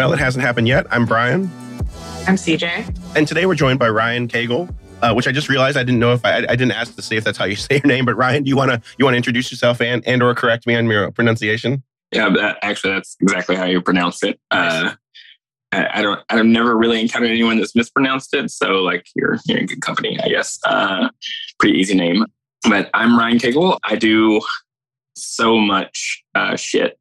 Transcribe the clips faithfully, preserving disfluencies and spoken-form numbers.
Well, it hasn't happened yet. I'm Brian. I'm C J. And today we're joined by Ryan Cagle, uh, which I just realized I didn't know if I, I didn't ask to see if that's how you say your name. But Ryan, do you want to you want to introduce yourself and and or correct me on your pronunciation? Yeah, that, actually, that's exactly how you pronounce it. Nice. Uh, I, I don't. I've never really encountered anyone that's mispronounced it. So, like, you're you're in good company, I guess. Uh, pretty easy name. But I'm Ryan Cagle. I do so much uh, shit.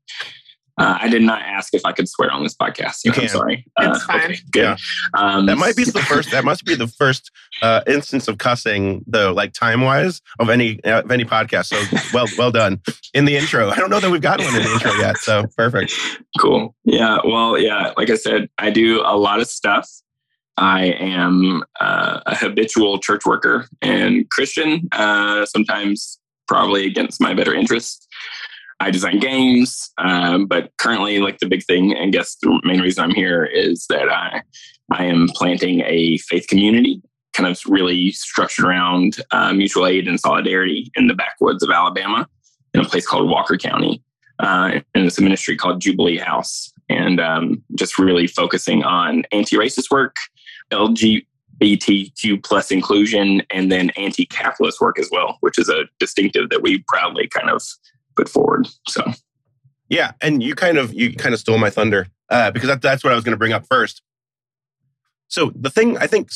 Uh, I did not ask if I could swear on this podcast. You I'm can. sorry. It's uh, fine. Okay, good. Yeah. Um, that might be the first. That must be the first uh, instance of cussing, though, like time wise, of any uh, of any podcast. So well, well done in the intro. I don't know that we've got one in the intro yet. So perfect. Cool. Yeah. Well. Yeah. Like I said, I do a lot of stuff. I am uh, a habitual church worker and Christian. Uh, sometimes, probably against my better interests. I design games, um, but currently, like, the big thing, and guess the main reason I'm here is that I, I am planting a faith community, kind of really structured around uh, mutual aid and solidarity in the backwoods of Alabama, in a place called Walker County, uh, and it's a ministry called Jubilee House, and um, just really focusing on anti-racist work, L G B T Q plus inclusion, and then anti-capitalist work as well, which is a distinctive that we proudly kind of put forward. So, yeah, and you kind of you kind of stole my thunder uh, because that, that's what I was going to bring up first. So the thing I think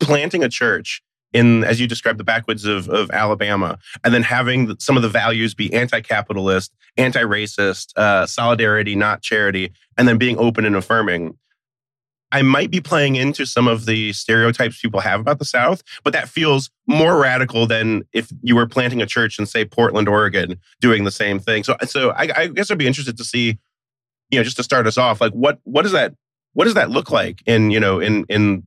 planting a church in, as you described, the backwoods of, of Alabama, and then having some of the values be anti-capitalist, anti-racist, uh, solidarity, not charity, and then being open and affirming. I might be playing into some of the stereotypes people have about the South, but that feels more radical than if you were planting a church in, say, Portland, Oregon, doing the same thing. So, so I, I guess I'd be interested to see, you know, just to start us off, like what what does that what does that look like in you know in in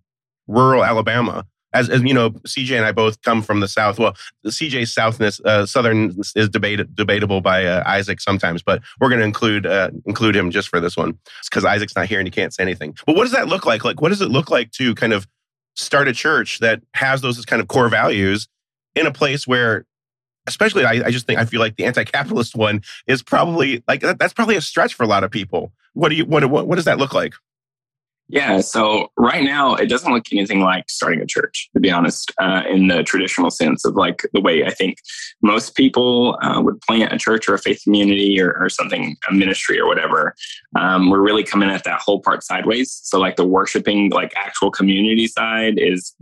rural Alabama? As, as you know, C J and I both come from the South. Well, C J's southness, uh, Southern is debate, debatable by uh, Isaac sometimes, but we're going to include uh, include him just for this one because Isaac's not here and he can't say anything. But what does that look like? Like, what does it look like to kind of start a church that has those kind of core values in a place where, especially, I, I just think I feel like the anti-capitalist one is probably like that, that's probably a stretch for a lot of people. What do you what what, what does that look like? Yeah, so right now, it doesn't look anything like starting a church, to be honest, uh, in the traditional sense of like the way I think most people uh, would plant a church or a faith community or, or something, a ministry or whatever. Um, we're really coming at that whole part sideways. So like the worshiping, like actual community side is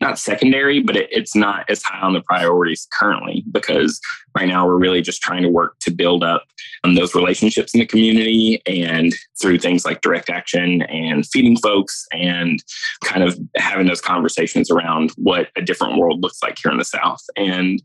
not secondary, but it, it's not as high on the priorities currently because right now we're really just trying to work to build up um, those relationships in the community and through things like direct action and feeding folks and kind of having those conversations around what a different world looks like here in the South. And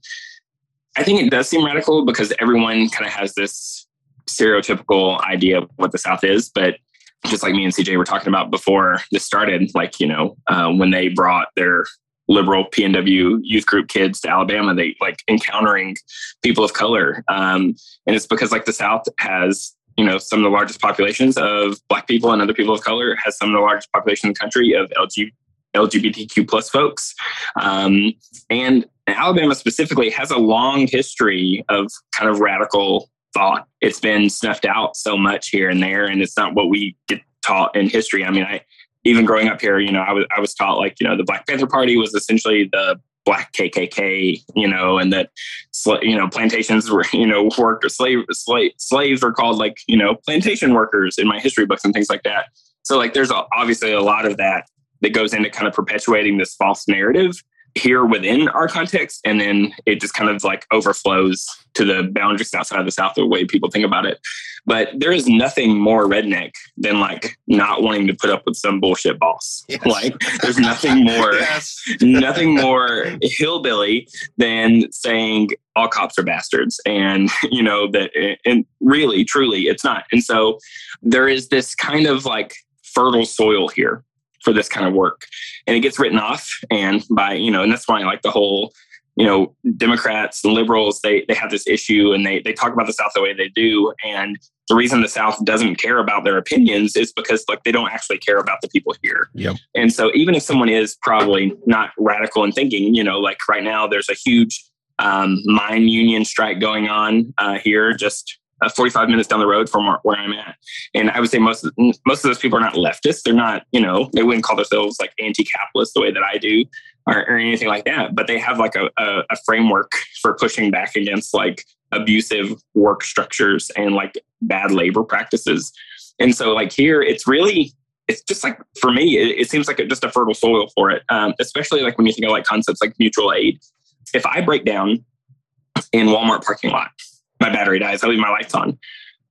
I think it does seem radical because everyone kind of has this stereotypical idea of what the South is, but just like me and C J were talking about before this started, like, you know, uh, when they brought their liberal P N W youth group kids to Alabama, they like encountering people of color. Um, and it's because like the South has, you know, some of the largest populations of Black people and other people of color, has some of the largest population in the country of L G B T Q plus folks. Um, and Alabama specifically has a long history of kind of radical thought. It's been snuffed out so much here and there, and it's not what we get taught in history. I mean, I, Even growing up here, you know, I was I was taught like, you know, the Black Panther Party was essentially the Black K K K, you know, and that, you know, plantations were, you know, worked or slave, slave, slaves were called like, you know, plantation workers in my history books and things like that. So like there's obviously a lot of that that goes into kind of perpetuating this false narrative here within our context. And then it just kind of like overflows to the boundaries outside of the South, the way people think about it. But there is nothing more redneck than like not wanting to put up with some bullshit boss. Yes. Like there's nothing more, yes. nothing more hillbilly than saying all cops are bastards. And, you know, that, and really, truly it's not. And so there is this kind of like fertile soil here for this kind of work. And it gets written off and by, you know, and that's why like the whole, you know, Democrats and liberals, they they have this issue and they they talk about the South the way they do. And the reason the South doesn't care about their opinions is because like they don't actually care about the people here. Yep. And so even if someone is probably not radical in thinking, you know, like right now there's a huge um, mine union strike going on uh, here just uh, forty-five minutes down the road from where, where I'm at. And I would say most of, most of those people are not leftists. They're not, you know, they wouldn't call themselves like anti-capitalist the way that I do or, or anything like that. But they have like a, a, a framework for pushing back against like abusive work structures and like bad labor practices. And so like here, it's really... It's just like, for me, it, it seems like it, just a fertile soil for it, um, especially like when you think of like concepts like mutual aid. If I break down in Walmart parking lot, my battery dies, I leave my lights on,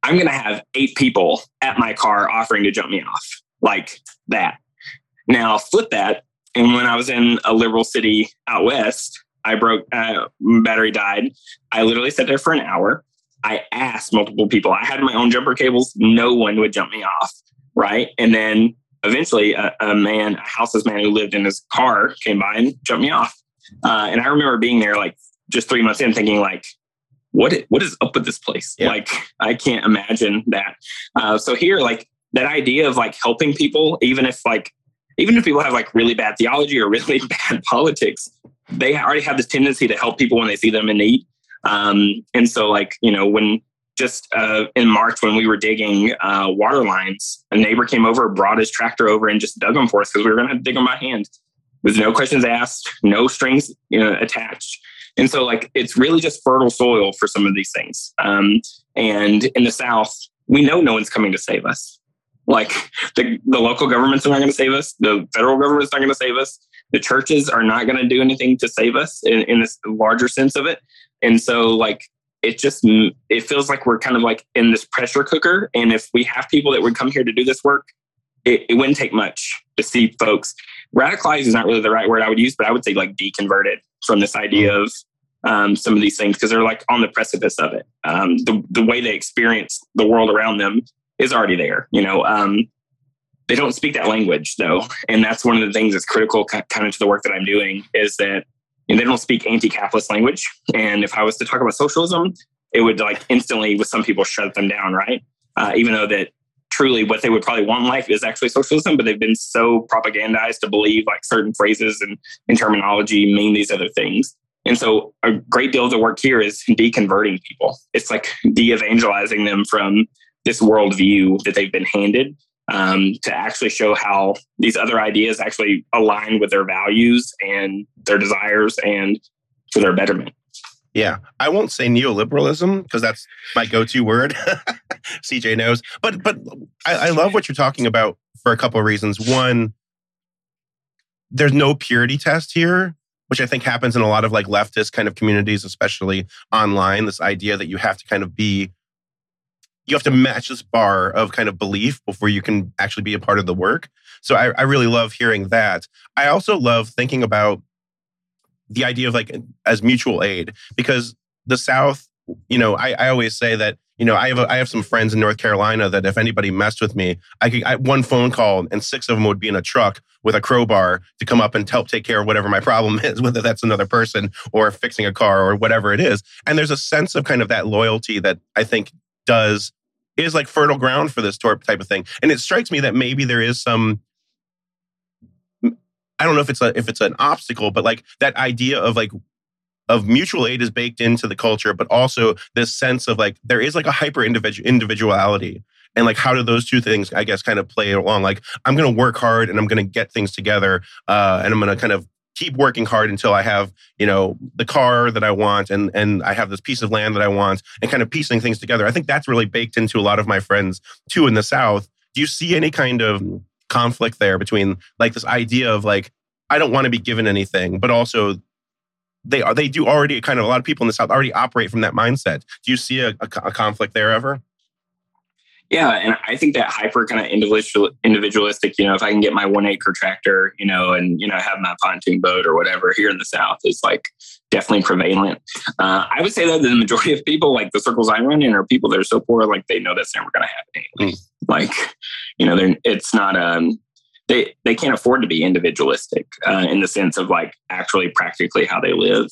I'm going to have eight people at my car offering to jump me off like that. Now flip that. And when I was in a liberal city out west, I broke, uh, battery died. I literally sat there for an hour. I asked multiple people. I had my own jumper cables. No one would jump me off. Right. And then eventually a, a man, a houseless man who lived in his car came by and jumped me off. Uh, and I remember being there like just three months in thinking like, what, is, what is up with this place? Yeah. Like, I can't imagine that. Uh, so here, like that idea of like helping people, even if like, even if people have like really bad theology or really bad politics, they already have this tendency to help people when they see them in need. Um, and so like, you know, when, Just uh, in March, when we were digging uh, water lines, a neighbor came over, brought his tractor over, and just dug them for us because we were going to have to dig them by hand with no questions asked, no strings you know, attached. And so, like, it's really just fertile soil for some of these things. Um, and in the South, we know no one's coming to save us. Like, the, the local governments are not going to save us. The federal government's not going to save us. The churches are not going to do anything to save us in, in this larger sense of it. And so, like, it just, it feels like we're kind of like in this pressure cooker. And if we have people that would come here to do this work, it, it wouldn't take much to see folks. Radicalized is not really the right word I would use, but I would say like deconverted from this idea of um, some of these things because they're like on the precipice of it. Um, the, the way they experience the world around them is already there. You know, um, they don't speak that language though. And that's one of the things that's critical kind of to the work that I'm doing is that and they don't speak anti-capitalist language. And if I was to talk about socialism, it would like instantly with some people shut them down, right? Uh, even though that truly what they would probably want in life is actually socialism, but they've been so propagandized to believe like certain phrases and, and terminology mean these other things. And so a great deal of the work here is deconverting people. It's like de-evangelizing them from this worldview that they've been handed Um, to actually show how these other ideas actually align with their values and their desires and for their betterment. Yeah. I won't say neoliberalism because that's my go-to word. C J knows. But but I, I love what you're talking about for a couple of reasons. One, there's no purity test here, which I think happens in a lot of like leftist kind of communities, especially online. This idea that you have to kind of be You have to match this bar of kind of belief before you can actually be a part of the work. So I, I really love hearing that. I also love thinking about the idea of like as mutual aid because the South, you know, I, I always say that, you know, I have a, I have some friends in North Carolina that if anybody messed with me, I could I, one phone call and six of them would be in a truck with a crowbar to come up and help take care of whatever my problem is, whether that's another person or fixing a car or whatever it is. And there's a sense of kind of that loyalty that I think does is like fertile ground for this type of thing. And it strikes me that maybe there is some, I don't know if it's a, if it's an obstacle, but like that idea of like, of mutual aid is baked into the culture, but also this sense of like, there is like a hyper individual individuality. And like, how do those two things, I guess, kind of play along? Like, I'm going to work hard and I'm going to get things together. Uh, and I'm going to kind of keep working hard until I have, you know, the car that I want and and I have this piece of land that I want and kind of piecing things together. I think that's really baked into a lot of my friends too in the South. Do you see any kind of conflict there between like this idea of like, I don't want to be given anything, but also they are they do already kind of a lot of people in the South already operate from that mindset. Do you see a, a, a conflict there ever? Yeah. And I think that hyper kind of individual, individualistic, you know, if I can get my one acre tractor, you know, and, you know, have my pontoon boat or whatever here in the South is like definitely prevalent. Uh, I would say that the majority of people, like the circles I run in, are people that are so poor, like they know that's never going to happen anyway. Mm. Like, you know, they're, it's not, um, they, they can't afford to be individualistic uh, in the sense of like actually practically how they live.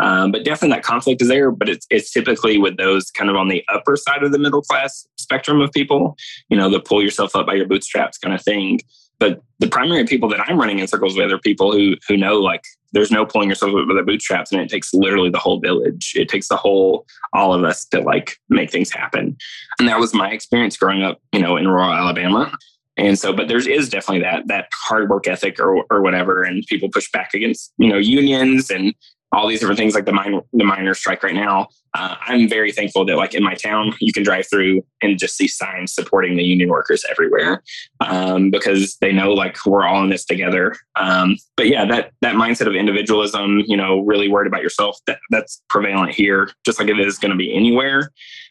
Um, but definitely that conflict is there, but it's it's typically with those kind of on the upper side of the middle class spectrum of people, you know, the pull yourself up by your bootstraps kind of thing. But the primary people that I'm running in circles with are people who who know like there's no pulling yourself up by the bootstraps, and it takes literally the whole village. It takes the whole, all of us to like make things happen. And that was my experience growing up, you know, in rural Alabama. And so, but there is definitely that, that hard work ethic or, or whatever. And people push back against, you know, unions and all these different things like the mine, the miners strike right now. Uh, I'm very thankful that like in my town, you can drive through and just see signs supporting the union workers everywhere, um, because they know like we're all in this together. Um, but yeah, that, that mindset of individualism, you know, really worried about yourself, that, that's prevalent here, just like it is going to be anywhere.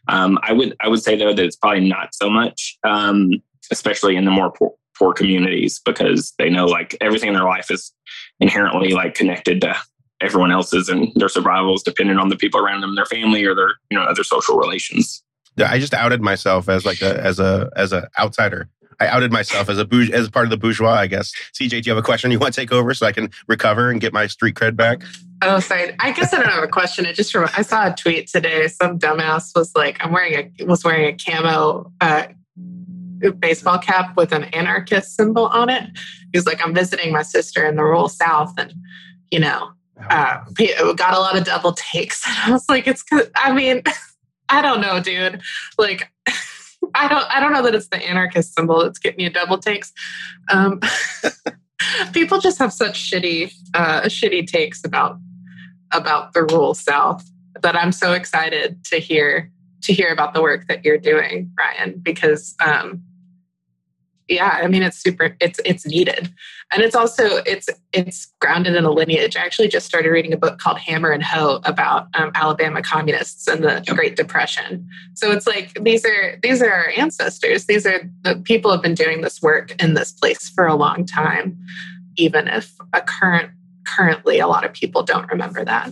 Um, I would, I would say though, that it's probably not so much, um, especially in the more poor, poor communities, because they know like everything in their life is inherently like connected to everyone else's, and their survival is dependent on the people around them, their family or their, you know, other social relations. I just outed myself as like a, as a, as a outsider. I outed myself as a bourge, as part of the bourgeois, I guess. C J, do you have a question you want to take over so I can recover and get my street cred back? Oh, sorry. I guess I don't have a question. It just, I saw a tweet today. Some dumbass was like, I'm wearing a, was wearing a camo, uh, baseball cap with an anarchist symbol on it. He's like, I'm visiting my sister in the rural South, and, you know, Uh, got a lot of double takes. And I was like, it's, I mean, I don't know, dude. Like, I don't, I don't know that it's the anarchist symbol that's getting you double takes. Um, people just have such shitty, uh, shitty takes about, about the rural South, that I'm so excited to hear, to hear about the work that you're doing, Ryan, because, um, yeah, I mean, it's super, it's, it's needed. And it's also, it's, it's grounded in a lineage. I actually just started reading a book called Hammer and Hoe about um, Alabama communists and the Great Depression. So it's like, these are, these are our ancestors. These are the people who have been doing this work in this place for a long time, even if a current, currently a lot of people don't remember that.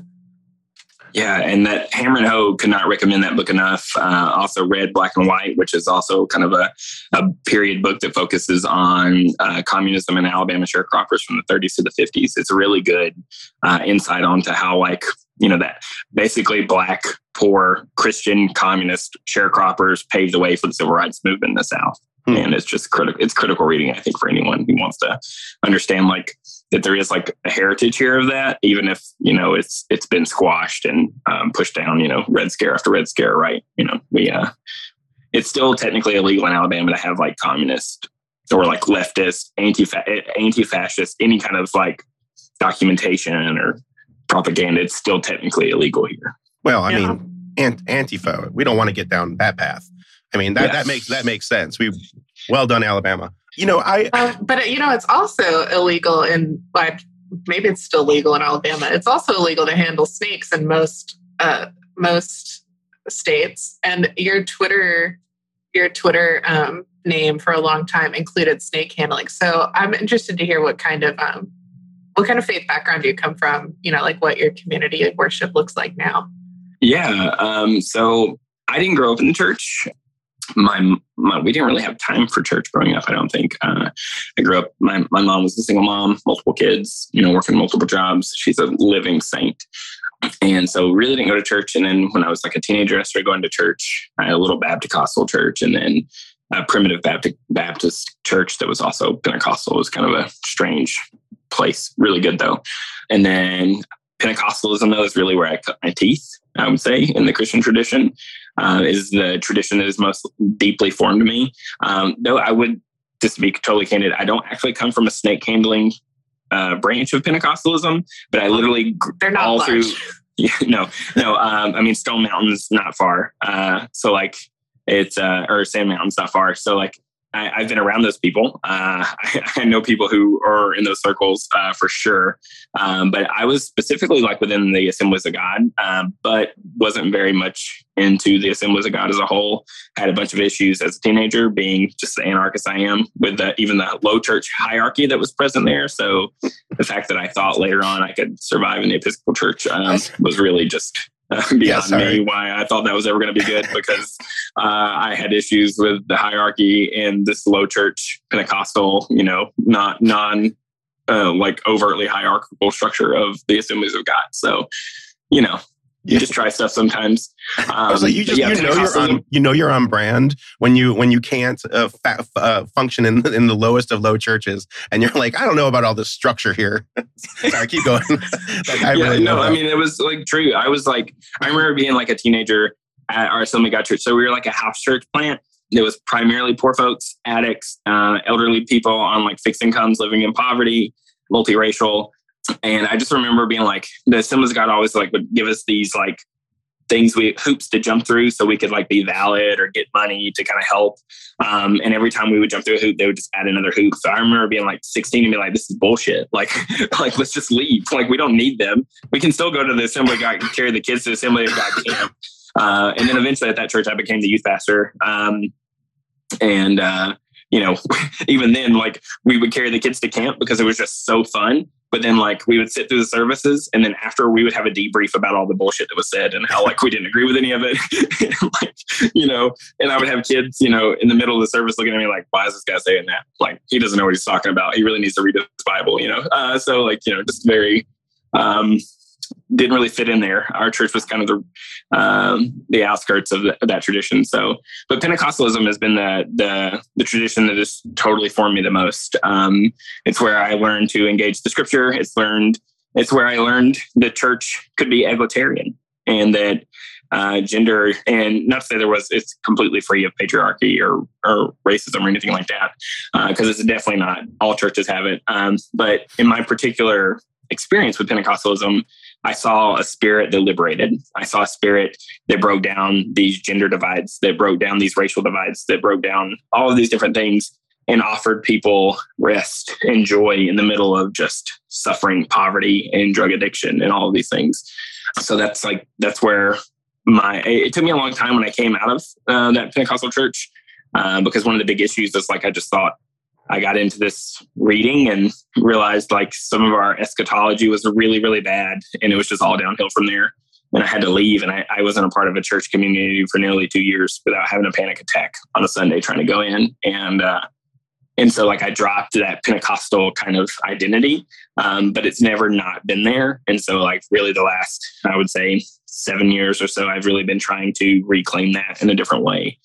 Yeah, and that Hammer and Hoe, could not recommend that book enough. Uh, also read Black and White, which is also kind of a, a period book that focuses on uh, communism and Alabama sharecroppers from the thirties to the fifties. It's a really good uh, insight onto how, like, you know, that basically Black, poor, Christian, communist sharecroppers paved the way for the civil rights movement in the South. Hmm. And it's just critical. It's critical reading, I think, for anyone who wants to understand, like, that there is like a heritage here of that, even if, you know, it's, it's been squashed and um, pushed down, you know, Red Scare after Red Scare, right? You know, we, uh, it's still technically illegal in Alabama to have like communist or like leftist, anti-fa- anti-fascist, any kind of like documentation or propaganda. It's still technically illegal here. Well, I yeah. mean, ant- Antifa, we don't want to get down that path. I mean, that, yeah. that makes, that makes sense. We, well done, Alabama. You know, I... Uh, but, you know, it's also illegal in, like, maybe it's still legal in Alabama. It's also illegal to handle snakes in most uh, most states. And your Twitter, your Twitter um, name for a long time included snake handling. So I'm interested to hear what kind of, um, what kind of faith background do you come from? You know, like what your community of worship looks like now. Yeah. Um, so I didn't grow up in the church. My, my, we didn't really have time for church growing up, I don't think. Uh, I grew up, my, my mom was a single mom, multiple kids, you know, working multiple jobs. She's a living saint. And so really didn't go to church. And then when I was like a teenager, I started going to church, a little Baptist church, and then a primitive Baptist, Baptist church that was also Pentecostal. It was kind of a strange place. Really good though. And then Pentecostalism, though, is really where I cut my teeth, I would say, in the Christian tradition, uh, is the tradition that is most deeply formed me. Um, though I would, just to be totally candid, I don't actually come from a snake handling uh, branch of Pentecostalism, but I literally They're not all much. through. Yeah, no, no. Um, I mean, Stone Mountain's not far. Uh, so like it's uh, or Sand Mountain's not far. So like I, I've been around those people. Uh, I, I know people who are in those circles uh, for sure. Um, but I was specifically like within the Assemblies of God, uh, but wasn't very much into the Assemblies of God as a whole. Had a bunch of issues as a teenager, being just the anarchist I am, with the, even the low church hierarchy that was present there. So the fact that I thought later on I could survive in the Episcopal Church um, was really just... Uh, beyond yeah, me why I thought that was ever going to be good, because uh, I had issues with the hierarchy and this low church Pentecostal, you know, not non uh, like overtly hierarchical structure of the Assemblies of God. So, you know, you just try stuff sometimes. Um, I was like, you just yeah, you know you're on you know you're on brand when you when you can't uh, fa uh, function in the, in the lowest of low churches, and you're like, I don't know about all this structure here. Sorry, keep going. like, I yeah, really no, know I mean it was like true. I was like, I remember being like a teenager at our Assembly of God church. So we were like a house church plant. It was primarily poor folks, addicts, uh, elderly people on like fixed incomes, living in poverty, multiracial. And I just remember being like, the Assemblies of God always like would give us these like things, we hoops to jump through so we could like be valid or get money to kind of help. Um, and every time we would jump through a hoop, they would just add another hoop. So I remember being like sixteen and be like, this is bullshit. Like, like let's just leave. Like, we don't need them. We can still go to the Assembly of God, carry the kids to the Assembly of God camp. Uh, and then eventually at that church, I became the youth pastor. Um, and, uh, you know, even then, like we would carry the kids to camp because it was just so fun. But then like we would sit through the services, and then after we would have a debrief about all the bullshit that was said and how like we didn't agree with any of it. And, like, you know, and I would have kids, you know, in the middle of the service looking at me like, why is this guy saying that? Like, he doesn't know what he's talking about. He really needs to read his Bible, you know? Uh, so like, you know, just very, um, didn't really fit in there. Our church was kind of the um, the outskirts of, the, of that tradition. So, but Pentecostalism has been the the, the tradition that has totally formed me the most. Um, it's where I learned to engage the Scripture. It's learned. It's where I learned the church could be egalitarian, and that uh, gender, and not to say there was, it's completely free of patriarchy or or racism or anything like that, because uh, it's definitely not. All churches have it, um, but in my particular experience with Pentecostalism, I saw a spirit that liberated. I saw a spirit that broke down these gender divides, that broke down these racial divides, that broke down all of these different things, and offered people rest and joy in the middle of just suffering, poverty, and drug addiction, and all of these things. So that's like, that's where my, it took me a long time when I came out of uh, that Pentecostal church, uh, because one of the big issues is like, I just thought, I got into this reading and realized like some of our eschatology was really, really bad. And it was just all downhill from there. And I had to leave. And I, I wasn't a part of a church community for nearly two years without having a panic attack on a Sunday trying to go in. And uh, and so like I dropped that Pentecostal kind of identity, um, but it's never not been there. And so like really the last, I would say, seven years or so, I've really been trying to reclaim that in a different way.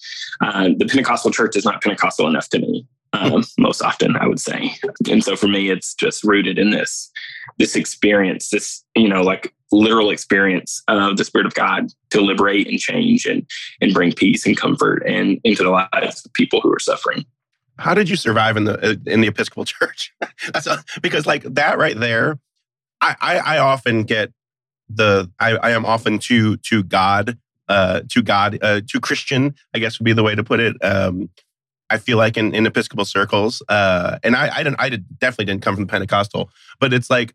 Uh, the Pentecostal church is not Pentecostal enough to me. Um, most often, I would say. And so for me, it's just rooted in this, this experience, this, you know, like literal experience of the Spirit of God to liberate and change and, and bring peace and comfort and into the lives of people who are suffering. How did you survive in the, in the Episcopal Church? That's a, because like that right there, I, I, I often get the, I, I am often too, too God, uh, too God, uh, too Christian, I guess would be the way to put it. Um, I feel like in, in Episcopal circles, uh, and I, I, didn't, I did, definitely didn't come from Pentecostal, but it's like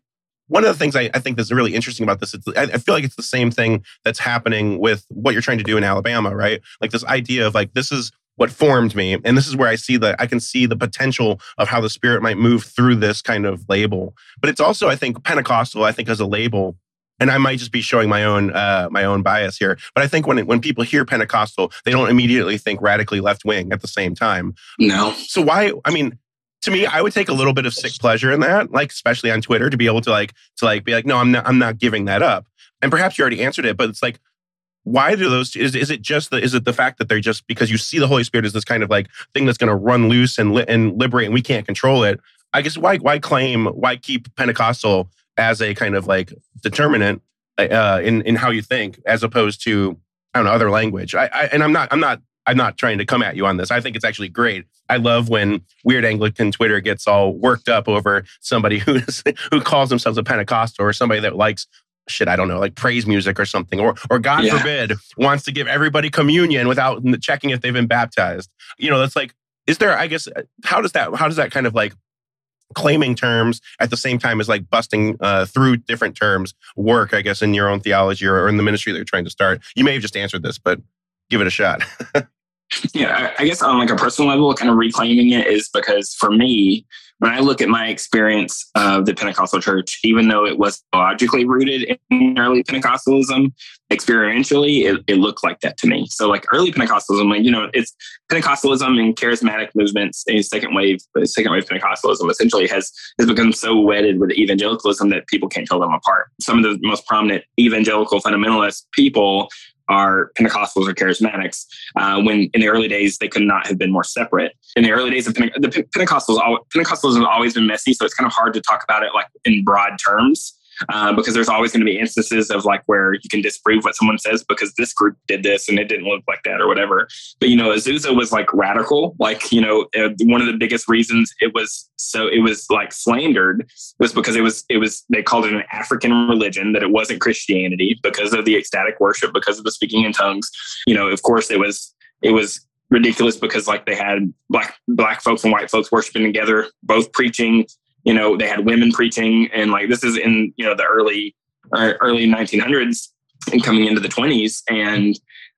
one of the things I, I think that's really interesting about this. It's, I, I feel like it's the same thing that's happening with what you're trying to do in Alabama, right? Like this idea of like, this is what formed me. And this is where I see that I can see the potential of how the Spirit might move through this kind of label. But it's also, I think Pentecostal, I think as a label, and I might just be showing my own uh, my own bias here, but I think when when people hear Pentecostal, they don't immediately think radically left wing at the same time. No. So why? I mean, to me, I would take a little bit of sick pleasure in that, like especially on Twitter, to be able to like to like be like, no, I'm not I'm not giving that up. And perhaps you already answered it, but it's like, why do those? Is is it just the is it the fact that they're just because you see the Holy Spirit as this kind of like thing that's going to run loose and li and liberate, and we can't control it? I guess why why claim why keep Pentecostal as a kind of like determinant uh, in in how you think, as opposed to I don't know other language. I, I and I'm not I'm not I'm not trying to come at you on this. I think it's actually great. I love when weird Anglican Twitter gets all worked up over somebody who who calls themselves a Pentecostal or somebody that likes shit I don't know like praise music or something, or or God yeah. forbid wants to give everybody communion without checking if they've been baptized. You know, that's like is there I guess how does that how does that kind of like claiming terms at the same time as like busting uh, through different terms work, I guess, in your own theology or, or in the ministry that you're trying to start? You may have just answered this, but give it a shot. Yeah, I, I guess on like a personal level, kind of reclaiming it is because for me, when I look at my experience of the Pentecostal church, even though it was logically rooted in early Pentecostalism, experientially, it, it looked like that to me. So like early Pentecostalism, like, you know, it's Pentecostalism and charismatic movements and second wave, second wave Pentecostalism essentially has, has become so wedded with evangelicalism that people can't tell them apart. Some of the most prominent evangelical fundamentalist people are Pentecostals or charismatics, uh, when in the early days, they could not have been more separate. In the early days of Pente- the P- Pentecostals, al- Pentecostalism has always been messy, so it's kind of hard to talk about it like in broad terms, uh, because there's always going to be instances of like where you can disprove what someone says because this group did this and it didn't look like that or whatever. But, you know, Azusa was like radical. Like, you know, uh, one of the biggest reasons it was so it was like slandered was because it was, it was, they called it an African religion, that it wasn't Christianity because of the ecstatic worship, because of the speaking in tongues. You know, of course it was, it was ridiculous because like they had black, black folks and white folks worshiping together, both preaching, you know, they had women preaching, and like, this is in, you know, the early, uh, early nineteen hundreds and coming into the twenties. And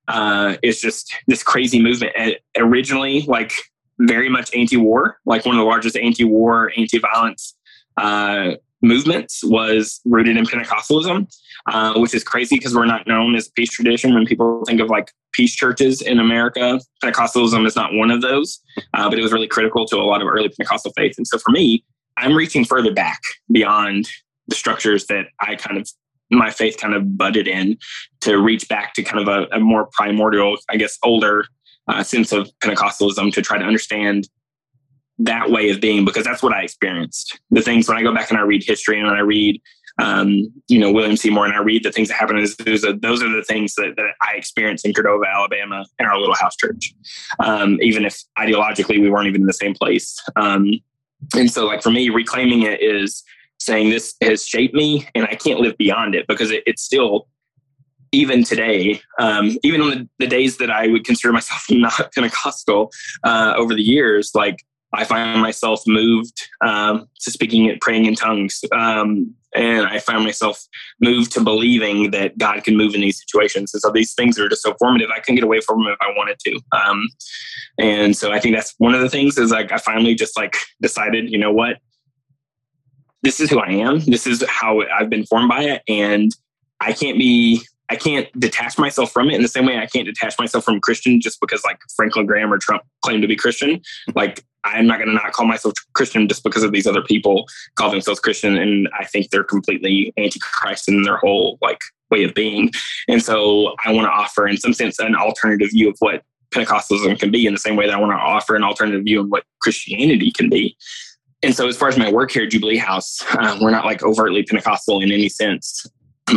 uh, it's just this crazy movement. And originally, like, very much anti-war, like one of the largest anti-war, anti-violence uh, movements was rooted in Pentecostalism, uh, which is crazy because we're not known as a peace tradition. When people think of like peace churches in America, Pentecostalism is not one of those, uh, but it was really critical to a lot of early Pentecostal faith. And so for me, I'm reaching further back beyond the structures that I kind of, my faith kind of butted in, to reach back to kind of a, a more primordial, I guess, older Uh, sense of Pentecostalism, to try to understand that way of being, because that's what I experienced. The things when I go back and I read history and when I read, um, you know, William Seymour, and I read the things that happened in Azusa, those are the things that, that I experienced in Cordova, Alabama, in our little house church. Um, even if ideologically we weren't even in the same place. Um, and so like for me, reclaiming it is saying this has shaped me and I can't live beyond it, because it, it's still, even today, um, even on the, the days that I would consider myself not Pentecostal, uh, over the years, like I find myself moved um, to speaking and praying in tongues. Um, and I find myself moved to believing that God can move in these situations. And so these things are just so formative. I couldn't get away from them if I wanted to. Um, and so I think that's one of the things, is like I finally just like decided, you know what, this is who I am. This is how I've been formed by it. And I can't be... I can't detach myself from it in the same way I can't detach myself from Christian just because like Franklin Graham or Trump claim to be Christian. Like, I'm not going to not call myself Christian just because of these other people call themselves Christian. And I think they're completely anti-Christ in their whole like way of being. And so I want to offer, in some sense, an alternative view of what Pentecostalism can be, in the same way that I want to offer an alternative view of what Christianity can be. And so as far as my work here at Jubilee House, uh, we're not like overtly Pentecostal in any sense.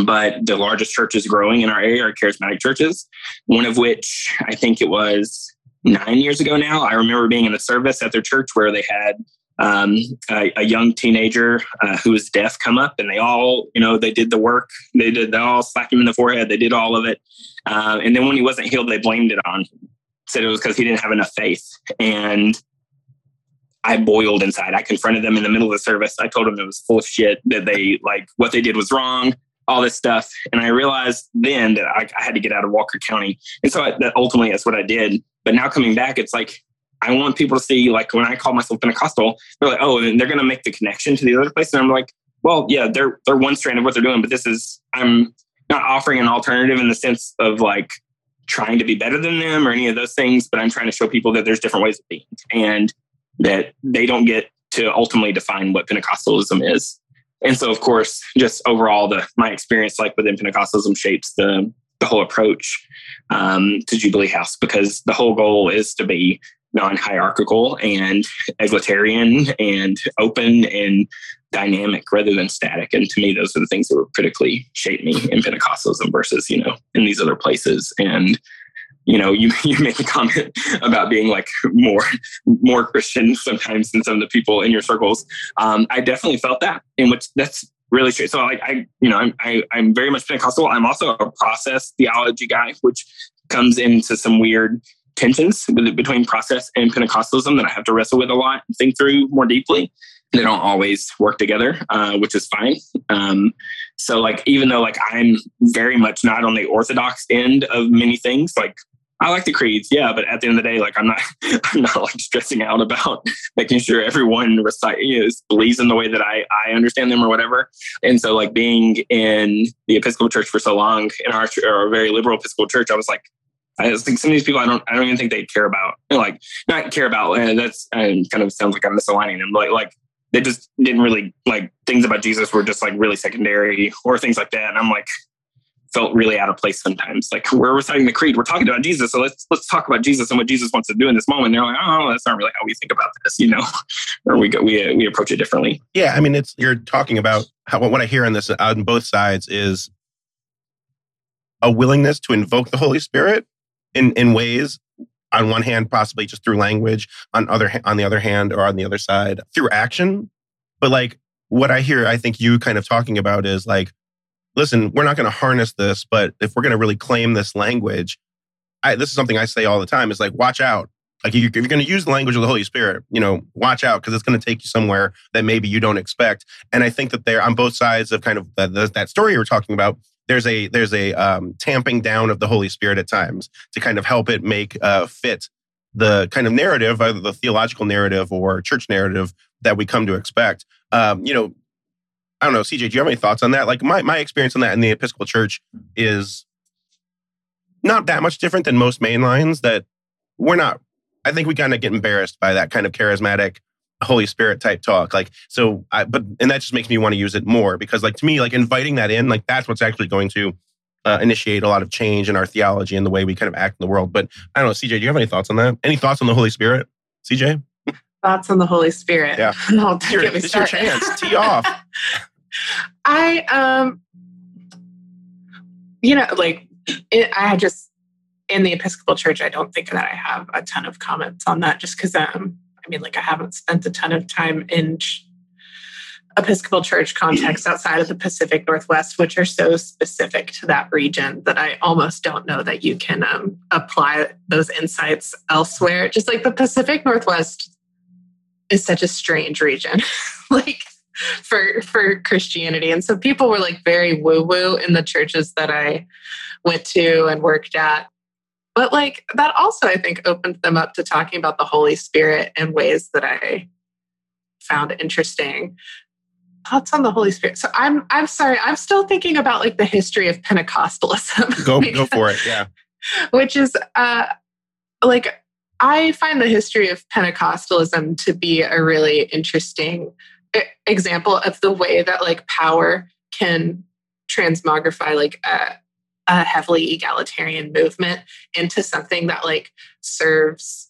But the largest churches growing in our area are charismatic churches, one of which I think it was nine years ago now. I remember being in a service at their church where they had um, a, a young teenager uh, who was deaf come up, and they all, you know, they did the work. They did, they all slapped him in the forehead. They did all of it. Uh, and then when he wasn't healed, they blamed it on him, said it was because he didn't have enough faith. And I boiled inside. I confronted them in the middle of the service. I told them it was full of shit, that they, like, what they did was wrong, all this stuff. And I realized then that I, I had to get out of Walker County. And so I, that ultimately that's what I did. But now coming back, it's like, I want people to see, like when I call myself Pentecostal, they're like, oh, and they're going to make the connection to the other place. And I'm like, well, yeah, they're, they're one strand of what they're doing, but this is, I'm not offering an alternative in the sense of like trying to be better than them or any of those things, but I'm trying to show people that there's different ways of being, and that they don't get to ultimately define what Pentecostalism is. And so, of course, just overall, the my experience like within Pentecostalism shapes the, the whole approach um, to Jubilee House, because the whole goal is to be non-hierarchical and egalitarian and open and dynamic rather than static. And to me, those are the things that would critically shape me in Pentecostalism versus, you know, in these other places. And, you know, you, you make a comment about being like more, more Christian sometimes than some of the people in your circles. Um, I definitely felt that, in which that's really true. So like, I, you know, I'm, I, I'm very much Pentecostal. I'm also a process theology guy, which comes into some weird tensions with, between process and Pentecostalism that I have to wrestle with a lot and think through more deeply. They don't always work together, uh, which is fine. Um, so like, even though like I'm very much not on the orthodox end of many things, like I like the creeds, yeah, but at the end of the day, like I'm not, I'm not like stressing out about making sure everyone recite, you know, believes in the way that I, I understand them or whatever. And so, like being in the Episcopal Church for so long, in our, our very liberal Episcopal Church, I was like, I just think some of these people, I don't, I don't even think they care about, you know, like not care about. Uh, that's and kind of sounds like I'm misaligning them. Like, like they just didn't really like things about Jesus were just like really secondary or things like that. And I'm like. Felt really out of place sometimes. Like we're reciting the creed, we're talking about Jesus, so let's let's talk about Jesus and what Jesus wants to do in this moment. And they're like, oh, that's not really how we think about this, you know, or we go, we we approach it differently. Yeah, I mean, it's you're talking about how what I hear on this on both sides is a willingness to invoke the Holy Spirit in in ways. On one hand, possibly just through language. On other on the other hand, or on the other side, through action. But like what I hear, I think you kind of talking about is like. Listen, we're not going to harness this, but if we're going to really claim this language, I, this is something I say all the time. It's like, watch out. Like if you're going to use the language of the Holy Spirit, you know, watch out because it's going to take you somewhere that maybe you don't expect. And I think that there, on both sides of kind of the, the, that story you were talking about, there's a there's a um, tamping down of the Holy Spirit at times to kind of help it make uh, fit the kind of narrative, either the theological narrative or church narrative that we come to expect. Um, you know. I don't know, C J, do you have any thoughts on that? Like my, my experience on that in the Episcopal Church is not that much different than most mainlines that we're not, I think we kind of get embarrassed by that kind of charismatic Holy Spirit type talk. Like, so I, but, and that just makes me want to use it more because like to me, like inviting that in, like that's what's actually going to uh, initiate a lot of change in our theology and the way we kind of act in the world. But I don't know, C J, do you have any thoughts on that? Any thoughts on the Holy Spirit, C J? Thoughts on the Holy Spirit. Yeah. I'll take it. It's your chance. Tee off. I, um, you know, like it, I just, in the Episcopal Church, I don't think that I have a ton of comments on that just because, um, I mean, like I haven't spent a ton of time in ch- Episcopal Church context outside of the Pacific Northwest, which are so specific to that region that I almost don't know that you can um, apply those insights elsewhere. Just like the Pacific Northwest is such a strange region. like, For for Christianity. And so people were like very woo-woo in the churches that I went to and worked at. But like that also, I think, opened them up to talking about the Holy Spirit in ways that I found interesting. Thoughts on the Holy Spirit. So I'm I'm sorry, I'm still thinking about like the history of Pentecostalism. Go because, go for it, yeah. Which is uh like I find the history of Pentecostalism to be a really interesting example of the way that like power can transmogrify like a, a heavily egalitarian movement into something that like serves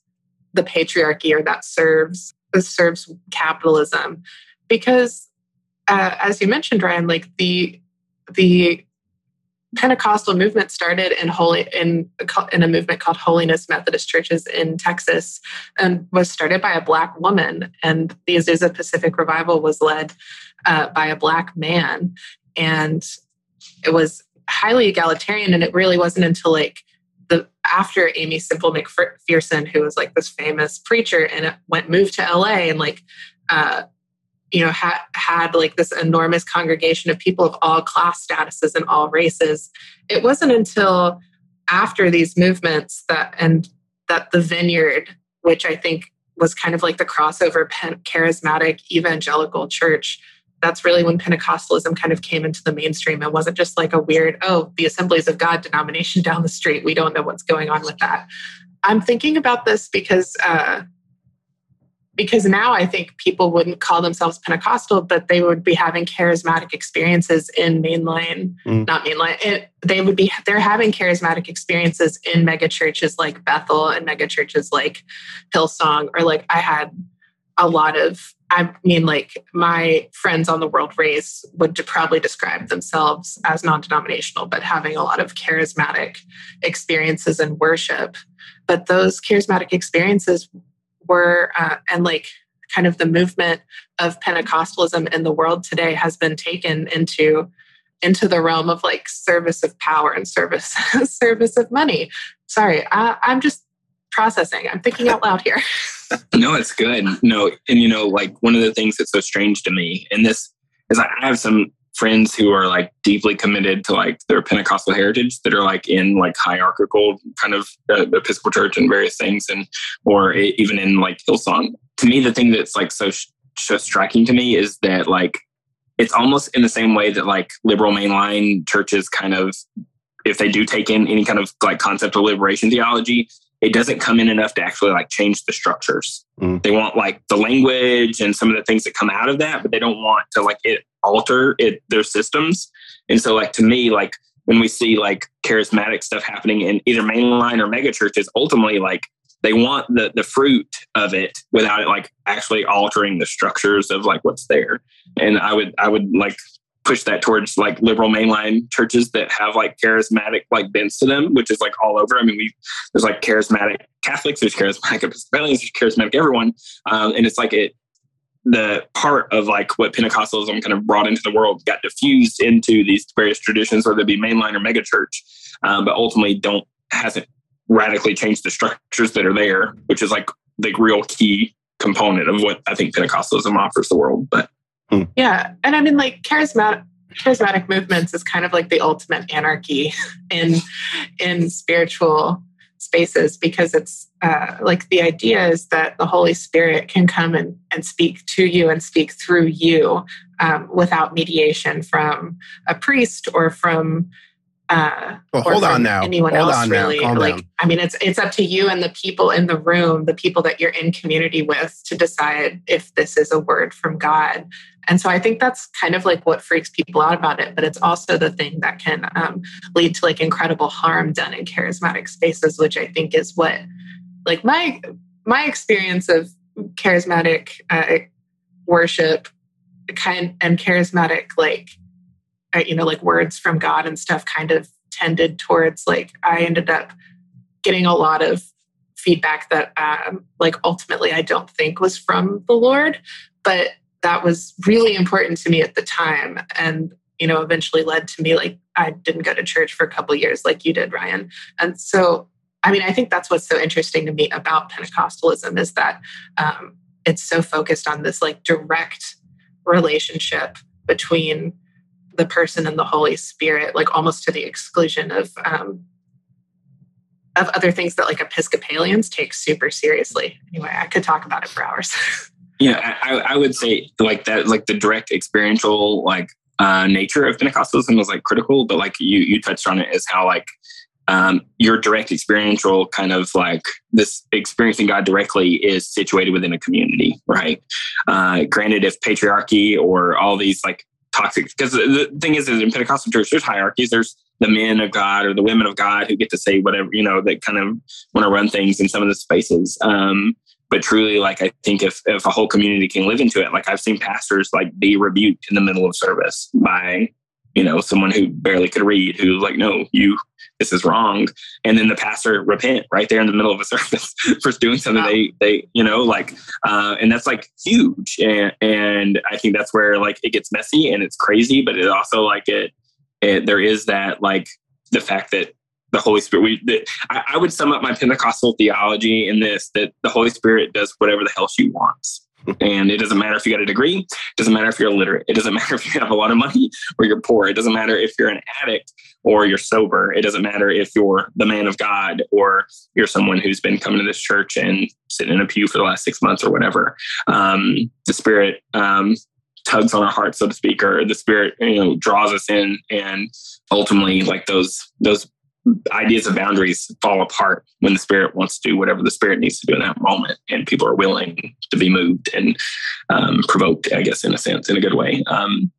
the patriarchy or that serves that serves capitalism, because uh, as you mentioned, Ryan, like the the Pentecostal movement started in holy in in a movement called Holiness Methodist Churches in Texas, and was started by a Black woman. And the Azusa Pacific Revival was led uh, by a Black man, and it was highly egalitarian. And it really wasn't until like the after Amy Semple McPherson, who was like this famous preacher, and it went moved to L A and like. Uh, you know, had, had like this enormous congregation of people of all class statuses and all races. It wasn't until after these movements that, and that the Vineyard, which I think was kind of like the crossover pen, charismatic evangelical church, that's really when Pentecostalism kind of came into the mainstream. It wasn't just like a weird, oh, the Assemblies of God denomination down the street. We don't know what's going on with that. I'm thinking about this because, uh, Because now I think people wouldn't call themselves Pentecostal, but they would be having charismatic experiences in mainline, mm. not mainline. It, they would be, they're having charismatic experiences in megachurches like Bethel and megachurches like Hillsong, or like I had a lot of, I mean, like my friends on the World Race would probably describe themselves as non-denominational, but having a lot of charismatic experiences in worship. But those charismatic experiences were, uh, and like kind of the movement of Pentecostalism in the world today has been taken into, into the realm of like service of power and service, service of money. Sorry, I, I'm just processing. I'm thinking out loud here. No, it's good. No. And you know, like one of the things that's so strange to me, and this is I have some friends who are like deeply committed to like their Pentecostal heritage that are like in like hierarchical kind of uh, Episcopal Church and various things, and or even in like Hillsong. To me, the thing that's like so, so striking to me is that like it's almost in the same way that like liberal mainline churches kind of, if they do take in any kind of like concept of liberation theology, it doesn't come in enough to actually like change the structures. Mm. They want like the language and some of the things that come out of that, but they don't want to like it alter it, their systems. And so like, to me, like when we see like charismatic stuff happening in either mainline or mega churches, ultimately like they want the the fruit of it without it like actually altering the structures of like what's there. And I would, I would like push that towards like liberal mainline churches that have like charismatic like bents to them, which is like all over. I mean, we there's like charismatic Catholics, there's charismatic Episcopalians, there's charismatic everyone. Um, and it's like it, the part of like what Pentecostalism kind of brought into the world got diffused into these various traditions, whether it be mainline or megachurch, um, but ultimately don't hasn't radically changed the structures that are there, which is like the real key component of what I think Pentecostalism offers the world. But yeah. And I mean, like charismatic, charismatic movements is kind of like the ultimate anarchy in, in spiritual spaces, because it's uh, like the idea is that the Holy Spirit can come and, and speak to you and speak through you um, without mediation from a priest or from uh, well, hold or from on now. anyone hold else on really. Now. Like, down. I mean, it's, it's up to you and the people in the room, the people that you're in community with, to decide if this is a word from God. And so I think that's kind of like what freaks people out about it, but it's also the thing that can um, lead to like incredible harm done in charismatic spaces, which I think is what, like my, my experience of charismatic uh, worship kind and charismatic, like, uh, you know, like words from God and stuff kind of tended towards. Like I ended up getting a lot of feedback that um, like ultimately I don't think was from the Lord, but that was really important to me at the time. And, you know, eventually led to me, like, I didn't go to church for a couple of years like you did, Ryan. And so, I mean, I think that's what's so interesting to me about Pentecostalism is that um, it's so focused on this like direct relationship between the person and the Holy Spirit, like almost to the exclusion of, um, of other things that like Episcopalians take super seriously. Anyway, I could talk about it for hours. Yeah, I, I would say like that, like the direct experiential like uh, nature of Pentecostalism was like critical, but like you you touched on it as how like um, your direct experiential kind of like this experiencing God directly is situated within a community, right? Uh, granted, if patriarchy or all these like toxic, because the thing is, is in Pentecostal church, there's hierarchies, there's the men of God or the women of God who get to say whatever, you know, that kind of want to run things in some of the spaces. Um, But truly, like, I think if, if a whole community can live into it, like I've seen pastors like be rebuked in the middle of service by, you know, someone who barely could read, who's like, no, you, this is wrong. And then the pastor repent right there in the middle of a service for doing something wow. they, they, you know, like, uh, and that's like huge. And, and I think that's where like it gets messy and it's crazy, but it also like it, it there is that like the fact that the Holy Spirit, we, the, I, I would sum up my Pentecostal theology in this, that the Holy Spirit does whatever the hell she wants. And it doesn't matter if you got a degree. It doesn't matter if you're illiterate. It doesn't matter if you have a lot of money or you're poor. It doesn't matter if you're an addict or you're sober. It doesn't matter if you're the man of God or you're someone who's been coming to this church and sitting in a pew for the last six months or whatever. Um, the Spirit um, tugs on our hearts, so to speak, or the Spirit, you know, draws us in. And ultimately, like those, those, ideas of boundaries fall apart when the Spirit wants to do whatever the Spirit needs to do in that moment, and people are willing to be moved and um, provoked, I guess, in a sense, in a good way. Um,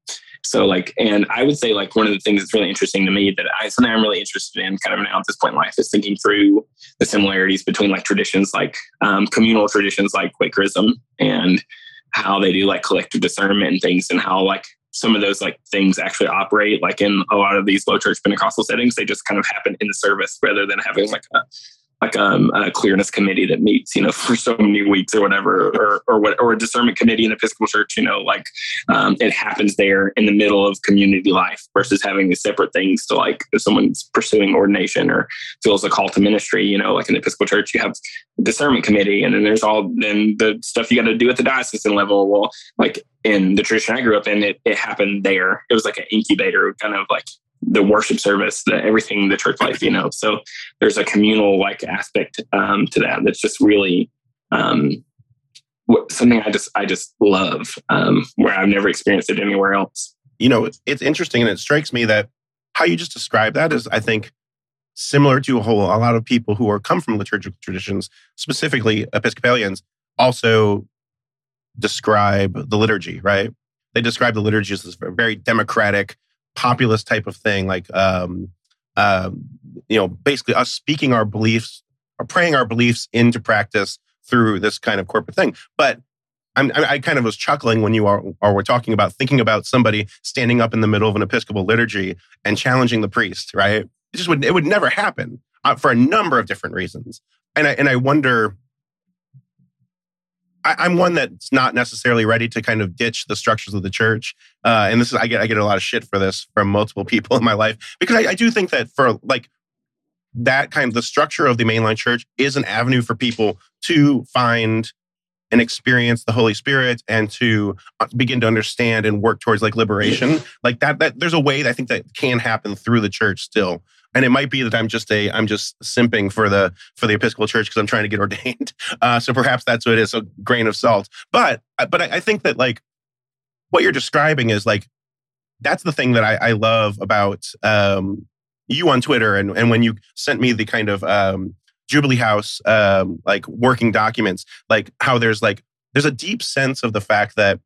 so like, and I would say like one of the things that's really interesting to me that I, something I'm really interested in kind of now at this point in life is thinking through the similarities between like traditions, like um, communal traditions, like Quakerism, and how they do like collective discernment and things, and how like some of those like things actually operate like in a lot of these low church Pentecostal settings. They just kind of happen in the service rather than having like a, like um, a clearness committee that meets, you know, for so many weeks or whatever, or or, what, or a discernment committee in the Episcopal Church, you know, like um, it happens there in the middle of community life versus having these separate things to, like, if someone's pursuing ordination or feels a call to ministry, you know, like in the Episcopal Church, you have a discernment committee, and then there's all then the stuff you got to do at the diocesan level. Well, like in the tradition I grew up in, it, it happened there. It was like an incubator, kind of like the worship service, the everything, the church life, you know. So there's a communal like aspect um, to that. That's just really um, what, something I just I just love, um, where I've never experienced it anywhere else. You know, it's, it's interesting, and it strikes me that how you just described that is, I think, similar to a whole a lot of people who are come from liturgical traditions, specifically Episcopalians, also describe the liturgy. Right? They describe the liturgy as this very democratic, populist type of thing, like um, uh, you know, basically us speaking our beliefs or praying our beliefs into practice through this kind of corporate thing. But I'm, I kind of was chuckling when you are or were talking about thinking about somebody standing up in the middle of an Episcopal liturgy and challenging the priest. Right? It just would it would never happen uh, for a number of different reasons. And I and I wonder. I, I'm one that's not necessarily ready to kind of ditch the structures of the church, uh, and this is I get I get a lot of shit for this from multiple people in my life, because I, I do think that for like that kind of the structure of the mainline church is an avenue for people to find and experience the Holy Spirit and to begin to understand and work towards like liberation, like that. That there's a way that I think that can happen through the church still. And it might be that I'm just a I'm just simping for the for the Episcopal Church because I'm trying to get ordained. Uh, so perhaps that's what it is. So grain of salt. But but I, I think that like what you're describing is like that's the thing that I, I love about um, you on Twitter and and when you sent me the kind of um, Jubilee House um, like working documents, like how there's like there's a deep sense of the fact that.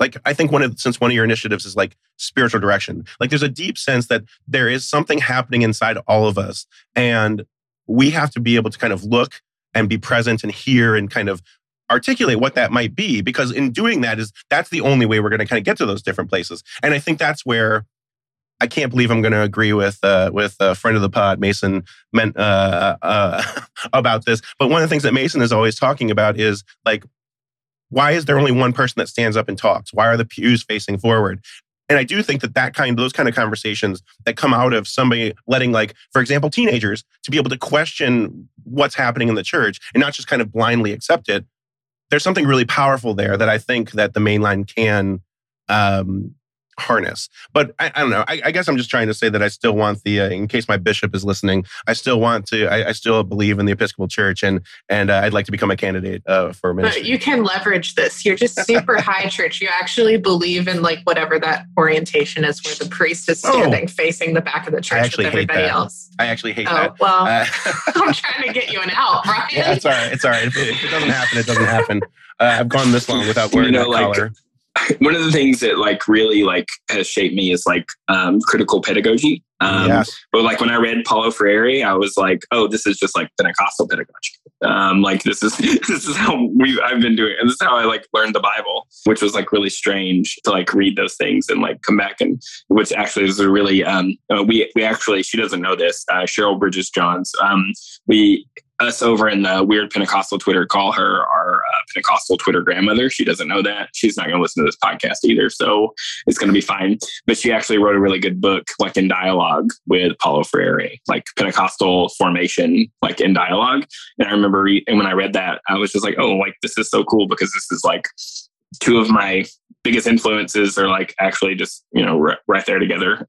Like, I think one of since one of your initiatives is like spiritual direction, like there's a deep sense that there is something happening inside all of us. And we have to be able to kind of look and be present and hear and kind of articulate what that might be, because in doing that is that's the only way we're going to kind of get to those different places. And I think that's where I can't believe I'm going to agree with uh, with a friend of the pod, Mason, meant, uh, uh, about this. But one of the things that Mason is always talking about is like, why is there only one person that stands up and talks? Why are the pews facing forward? And I do think that that kind, those kind of conversations that come out of somebody letting, like, for example, teenagers to be able to question what's happening in the church and not just kind of blindly accept it. There's something really powerful there that I think that the mainline can um, harness. But I, I don't know. I, I guess I'm just trying to say that I still want the, uh, in case my bishop is listening, I still want to, I, I still believe in the Episcopal Church, and and uh, I'd like to become a candidate uh, for ministry. But you can leverage this. You're just super high church. You actually believe in like whatever that orientation is where the priest is standing oh, facing the back of the church with everybody else. I actually hate oh, that. Well, uh, I'm trying to get you an out, Ryan. Yeah, it's all right. It's all right. If it, if it doesn't happen, it doesn't happen. Uh, I've gone this long without wearing you know, that like, collar. One of the things that like really like has shaped me is like um, critical pedagogy. Um, yes. But like when I read Paulo Freire, I was like, oh, this is just like Pentecostal pedagogy. Um, like this is this is how we I've been doing it. And this is how I like learned the Bible, which was like really strange to like read those things and like come back and which actually is a really um, uh, we we actually she doesn't know this uh, Cheryl Bridges Johns um, we. Us over in the weird Pentecostal Twitter call her our uh, Pentecostal Twitter grandmother. She doesn't know that. She's not going to listen to this podcast either, so it's going to be fine. But she actually wrote a really good book, like in dialogue with Paulo Freire, like Pentecostal formation, like in dialogue. And I remember, re- and when I read that, I was just like, oh, like this is so cool because this is like two of my biggest influences are like actually just you know r- right there together,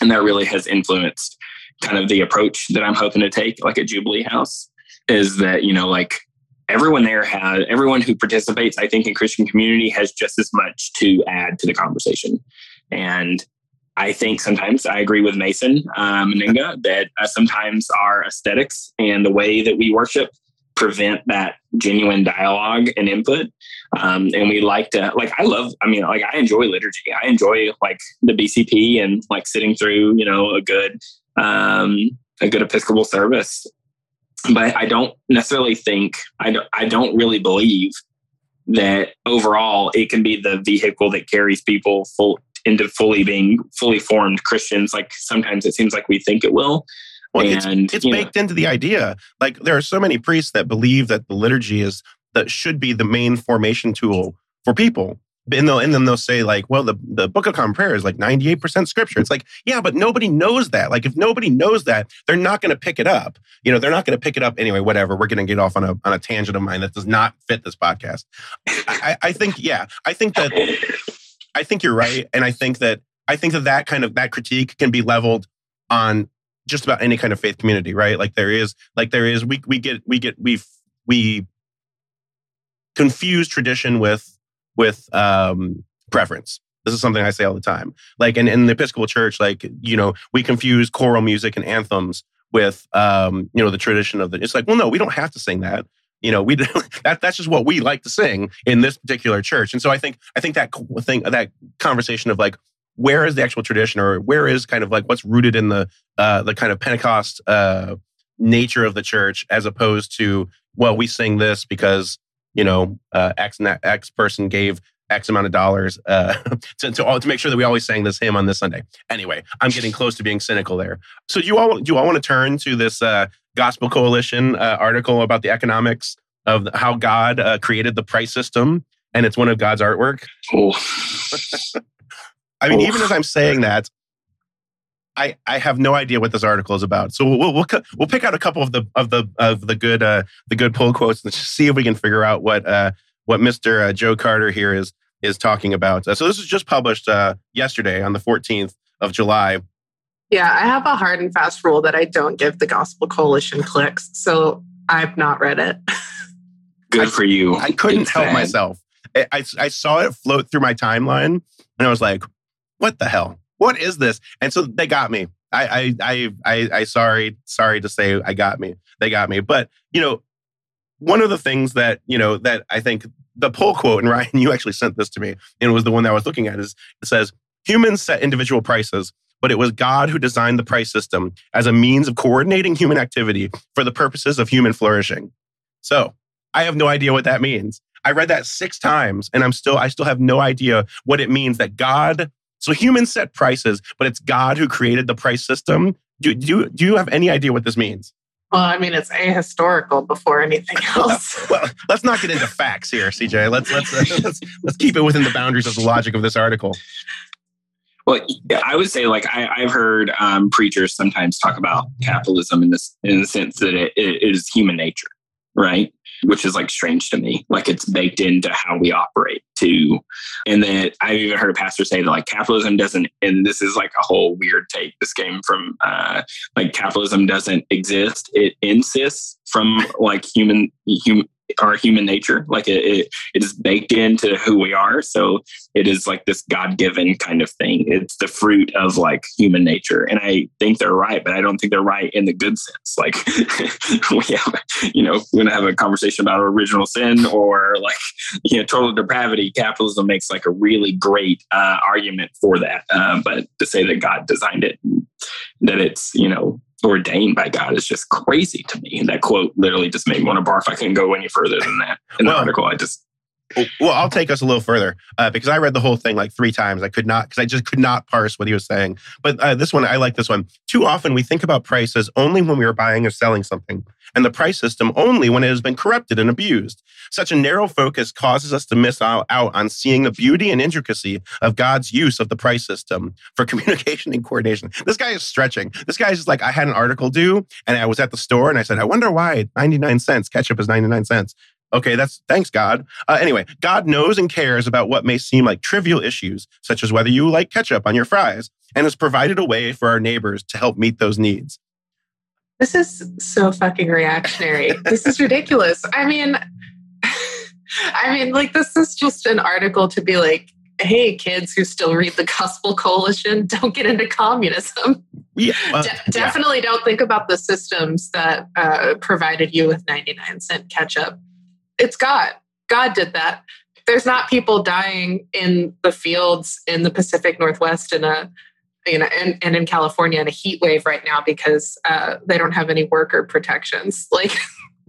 and that really has influenced kind of the approach that I'm hoping to take, like at Jubilee House. Is that, you know, like everyone there has, everyone who participates, I think, in Christian community has just as much to add to the conversation. And I think sometimes I agree with Mason um, Meninga that uh, sometimes our aesthetics and the way that we worship prevent that genuine dialogue and input. Um, and we like to, like, I love, I mean, like, I enjoy liturgy. I enjoy, like, the B C P and, like, sitting through, you know, a good, um, a good Episcopal service. But I don't necessarily think, I don't, I don't really believe that overall it can be the vehicle that carries people full into fully being fully formed Christians. Like sometimes it seems like we think it will. Well, and, it's, it's baked know. into the idea. Like, there are so many priests that believe that the liturgy is that should be the main formation tool for people. And, they'll, and then they'll say, like, well, the, the Book of Common Prayer is like ninety-eight percent scripture. It's like, yeah, but nobody knows that. Like, if nobody knows that, they're not going to pick it up. You know, they're not going to pick it up anyway, whatever. We're going to get off on a on a tangent of mine that does not fit this podcast. I, I think, yeah, I think that, I think you're right. And I think that, I think that that kind of, that critique can be leveled on just about any kind of faith community, right? Like there is, like there is, we we get, we get, we, we confuse tradition with, with um, preference. This is something I say all the time. Like in, in the Episcopal Church, like, you know, we confuse choral music and anthems with, um, you know, the tradition of the, it's like, well, no, we don't have to sing that. You know, we that that's just what we like to sing in this particular church. And so I think, I think that thing, that conversation of like, where is the actual tradition or where is kind of like what's rooted in the uh, the kind of Pentecost uh, nature of the church as opposed to, well, we sing this because you know, uh, X, X person gave X amount of dollars uh, to to, all, to make sure that we always sang this hymn on this Sunday. Anyway, I'm getting close to being cynical there. So do you all, do you all want to turn to this uh, Gospel Coalition uh, article about the economics of how God uh, created the price system? And it's one of God's artwork. Oh. I mean, oh. even as I'm saying that, I, I have no idea what this article is about. So we'll we'll we'll pick out a couple of the of the of the good uh, the good pull quotes and just see if we can figure out what uh, what Mister Uh, Joe Carter here is is talking about. Uh, so this was just published uh, yesterday on the fourteenth of July. Yeah, I have a hard and fast rule that I don't give the Gospel Coalition clicks, so I've not read it. Good I, for you. I couldn't it's help sad. myself. I, I I saw it float through my timeline, and I was like, "What the hell? What is this?" And so they got me. I, I, I, I, sorry, sorry to say, I got me. They got me. But you know, one of the things that you know that I think the pull quote, and Ryan, you actually sent this to me, and it was the one that I was looking at. Is it says humans set individual prices, but it was God who designed the price system as a means of coordinating human activity for the purposes of human flourishing. So I have no idea what that means. I read that six times, and I'm still, I still have no idea what it means that God. So humans set prices, but it's God who created the price system. Do, do, do you have any idea what this means? Well, I mean, it's ahistorical before anything else. Well, let's not get into facts here, C J. Let's let's, uh, let's let's keep it within the boundaries of the logic of this article. Well, I would say, like, I, I've heard um, preachers sometimes talk about capitalism in this in the sense that it, it is human nature, right? Which is like strange to me. Like it's baked into how we operate too. And that I've even heard a pastor say that like capitalism doesn't, and this is like a whole weird take. This came from uh, like capitalism doesn't exist. It insists from like human, human our human nature. Like it, it, it is baked into who we are. So it is like this God-given kind of thing. It's the fruit of like human nature. And I think they're right, but I don't think they're right in the good sense. Like we have, you know, we're going to have a conversation about original sin or like, you know, total depravity. Capitalism makes like a really great uh, argument for that. Uh, but to say that God designed it, that it's, you know, ordained by God is just crazy to me. And that quote literally just made me want to barf. I couldn't go any further than that in the well, article. I just well, I'll take us a little further uh, because I read the whole thing like three times. I could not because I just could not parse what he was saying. But uh, this one, I like this one. Too often we think about prices only when we are buying or selling something, and the price system only when it has been corrupted and abused. Such a narrow focus causes us to miss out on seeing the beauty and intricacy of God's use of the price system for communication and coordination. This guy is stretching. This guy is just like, I had an article due and I was at the store and I said, I wonder why ninety-nine cents, ketchup is ninety-nine cents. Okay, that's thanks, God. Uh, anyway, God knows and cares about what may seem like trivial issues, such as whether you like ketchup on your fries, and has provided a way for our neighbors to help meet those needs. This is so fucking reactionary. This is ridiculous. I mean, I mean, like, this is just an article to be like, hey, kids who still read the Gospel Coalition, don't get into communism. Yeah, well, De- definitely yeah. Don't think about the systems that uh, provided you with ninety-nine cent ketchup. It's God. God did that. There's not people dying in the fields in the Pacific Northwest in a, you know, and, and in California in a heat wave right now because uh, they don't have any worker protections. Like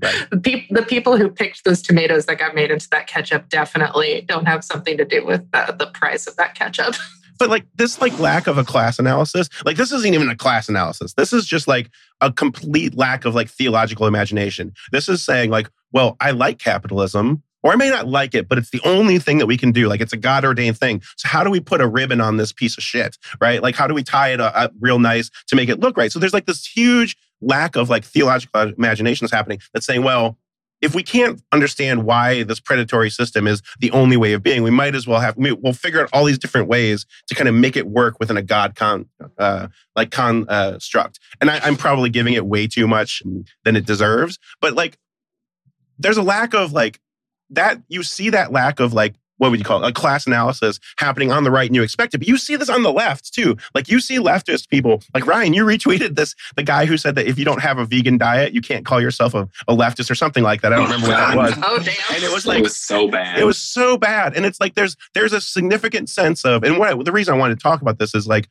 right. the, pe- the people who picked those tomatoes that got made into that ketchup definitely don't have something to do with the, the price of that ketchup. But like this like lack of a class analysis, like this isn't even a class analysis. This is just like a complete lack of like theological imagination. This is saying like, well, I like capitalism, or I may not like it, but it's the only thing that we can do. Like it's a God-ordained thing. So how do we put a ribbon on this piece of shit, right? Like how do we tie it up real nice to make it look right? So there's like this huge lack of like theological imagination that's happening that's saying, well, if we can't understand why this predatory system is the only way of being, we might as well have, we'll figure out all these different ways to kind of make it work within a God con, uh, like construct. And I, I'm probably giving it way too much than it deserves. But like, there's a lack of like, that you see that lack of like, what would you call it? A class analysis happening on the right and you expect it. But you see this on the left too. Like you see leftist people, like Ryan, you retweeted this, the guy who said that if you don't have a vegan diet, you can't call yourself a, a leftist or something like that. I don't oh, remember God. what that was. Oh, damn. And it was like, it was so bad. It was so bad. And it's like, there's, there's a significant sense of, and what I, the reason I wanted to talk about this is like,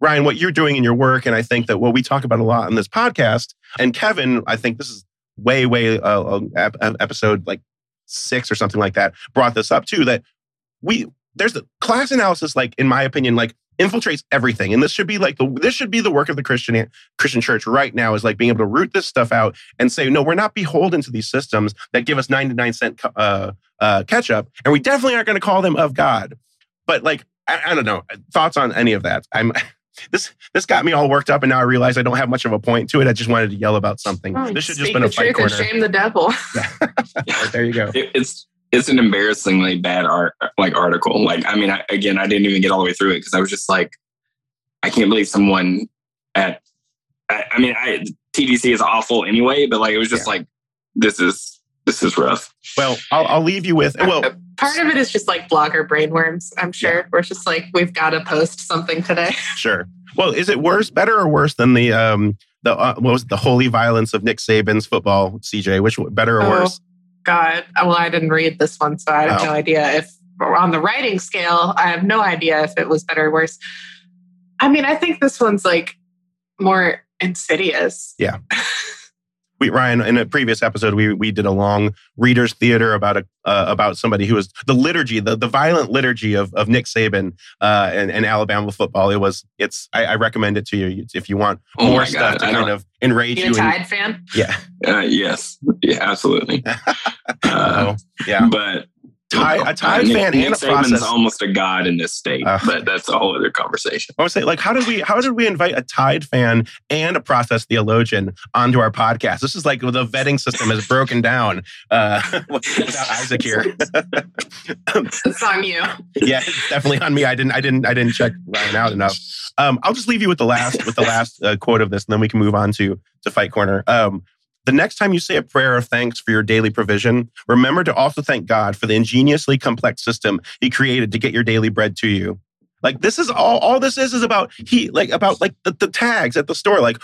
Ryan, what you're doing in your work. And I think that what we talk about a lot on this podcast, and Kevin, I think this is way, way uh, episode like, six or something like that, brought this up too, that we, there's the class analysis, like, in my opinion, like infiltrates everything. And this should be like, the, this should be the work of the Christian Christian church right now, is like being able to root this stuff out and say, no, we're not beholden to these systems that give us ninety-nine cent uh, uh, ketchup. And we definitely aren't going to call them of God. But like, I, I don't know, thoughts on any of that. I'm This this got me all worked up, and now I realize I don't have much of a point to it. I just wanted to yell about something. Oh, this should just been a fight corner. Shame the devil. Yeah. Right, there you go. It, it's it's an embarrassingly bad art like article. Like I mean, I, again, I didn't even get all the way through it because I was just like, I can't believe someone at. I, I mean, I, T D C is awful anyway, but like it was just yeah. like this is this is rough. Well, I'll, I'll leave you with well. Part of it is just like blogger brainworms, I'm sure. Yeah. We're just like, we've got to post something today. Sure. Well, is it worse, better or worse than the, um, the uh, what was it, the holy violence of Nick Saban's football, C J? Which, better or oh, worse? God. Well, I didn't read this one, so I have oh. no idea if, on the writing scale, I have no idea if it was better or worse. I mean, I think this one's like more insidious. Yeah. We, Ryan, in a previous episode, we we did a long reader's theater about a uh, about somebody who was the liturgy, the, the violent liturgy of, of Nick Saban uh, and, and Alabama football. It was it's I, I recommend it to you if you want oh more stuff God, to I kind don't. of enrage you. You a Tide and, fan? Yeah. Uh, yes. Yeah. Absolutely. uh, yeah. But Tide, a Tide uh, fan Nick, and Nick a Saban's process. almost a god in this state, uh, but that's a whole other conversation. I would say, like, how did we how did we invite a Tide fan and a process theologian onto our podcast? This is like the vetting system is broken down uh, without Isaac here. It's on you. Yeah, it's definitely on me. I didn't I didn't I didn't check Ryan out enough. Um, I'll just leave you with the last with the last uh, quote of this, and then we can move on to to Fight Corner. Um, The next time you say a prayer of thanks for your daily provision, remember to also thank God for the ingeniously complex system He created to get your daily bread to you. Like this is all. All this is is about he like about like the, the tags at the store. Like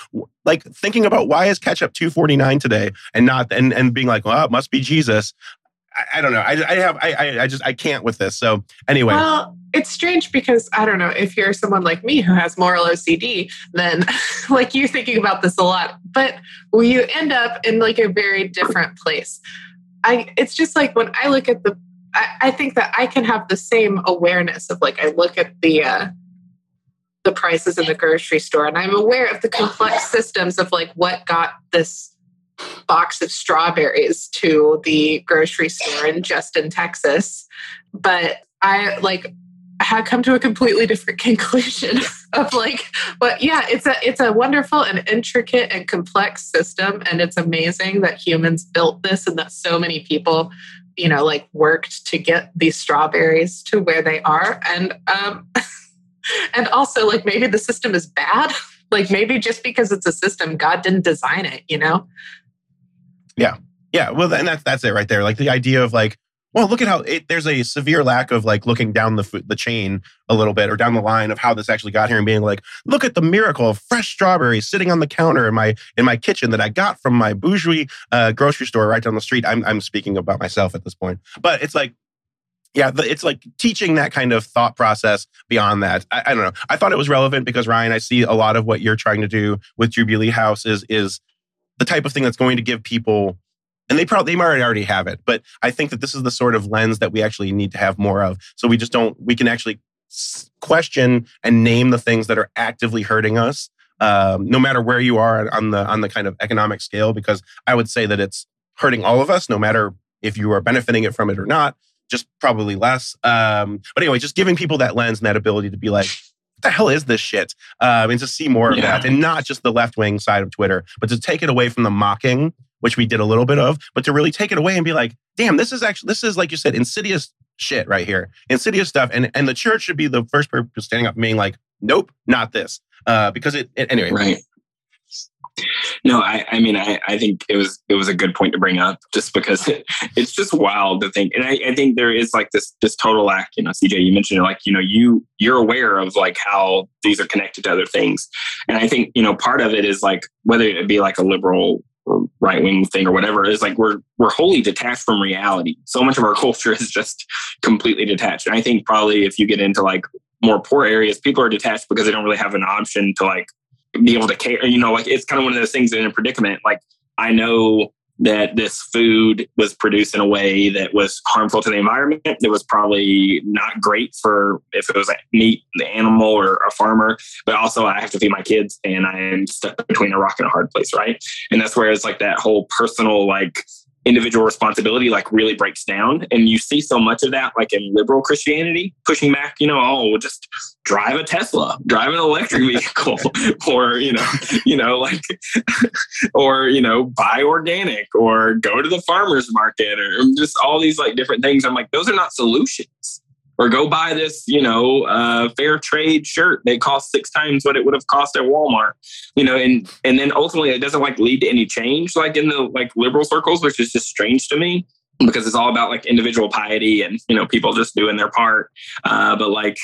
like thinking about why is ketchup two forty-nine today and not and and being like, well, it must be Jesus. I, I don't know. I, I have I I just I can't with this. So anyway. Well, it's strange because I don't know if you're someone like me who has moral O C D, then like you're thinking about this a lot, but you end up in like a very different place. I, it's just like when I look at the, I, I think that I can have the same awareness of like, I look at the, uh, the prices in the grocery store and I'm aware of the complex systems of like what got this box of strawberries to the grocery store in Justin, Texas. But I like, I had come to a completely different conclusion of like, but yeah, it's a it's a wonderful and intricate and complex system. And it's amazing that humans built this and that so many people, you know, like worked to get these strawberries to where they are. And um, and also like maybe the system is bad. Like maybe just because it's a system, God didn't design it, you know? Yeah. Yeah. Well, and that's, that's it right there. Like the idea of like, well, look at how it, there's a severe lack of like looking down the food, the chain a little bit or down the line of how this actually got here and being like, look at the miracle of fresh strawberries sitting on the counter in my in my kitchen that I got from my bougie uh, grocery store right down the street. I'm I'm speaking about myself at this point, but it's like, yeah, it's like teaching that kind of thought process beyond that. I, I don't know. I thought it was relevant because Ryan, I see a lot of what you're trying to do with Jubilee House is is the type of thing that's going to give people. And they probably they might already have it, but I think that this is the sort of lens that we actually need to have more of. So we just don't, we can actually question and name the things that are actively hurting us, um, no matter where you are on the on the kind of economic scale, because I would say that it's hurting all of us, no matter if you are benefiting it from it or not, just probably less. Um, but anyway, just giving people that lens and that ability to be like, what the hell is this shit? Um, and to see more of yeah. that, and not just the left-wing side of Twitter, but to take it away from the mocking, which we did a little bit of, but to really take it away and be like, damn, this is actually, this is, like you said, insidious shit right here. Insidious stuff. And and the church should be the first person standing up and being like, nope, not this. Uh, because it, it anyway. Right. No, I, I mean, I, I think it was it was a good point to bring up, just because it, it's just wild to think. And I, I think there is like this this total lack, you know, C J, you mentioned it, like, you know, you you're aware of like how these are connected to other things. And I think, you know, part of it is like, whether it be like a liberal or right wing thing or whatever, is like we're we're wholly detached from reality. So much of our culture is just completely detached. And I think probably if you get into like more poor areas, people are detached because they don't really have an option to like be able to care, you know, like it's kind of one of those things in a predicament. Like, I know that this food was produced in a way that was harmful to the environment, that was probably not great for, if it was a meat, the animal, or a farmer, but also I have to feed my kids and I am stuck between a rock and a hard place, right? And that's where it's like that whole personal, like, individual responsibility like really breaks down. And you see so much of that like in liberal Christianity pushing back, you know, oh, we'll just drive a Tesla, drive an electric vehicle, or, you know, you know, like, or, you know, buy organic or go to the farmer's market, or just all these like different things. I'm like, those are not solutions. Or go buy this, you know, uh, fair trade shirt that costs six times what it would have cost at Walmart, you know, and and then ultimately it doesn't like lead to any change, like in the like liberal circles, which is just strange to me, because it's all about like individual piety and, you know, people just doing their part. Uh, but like,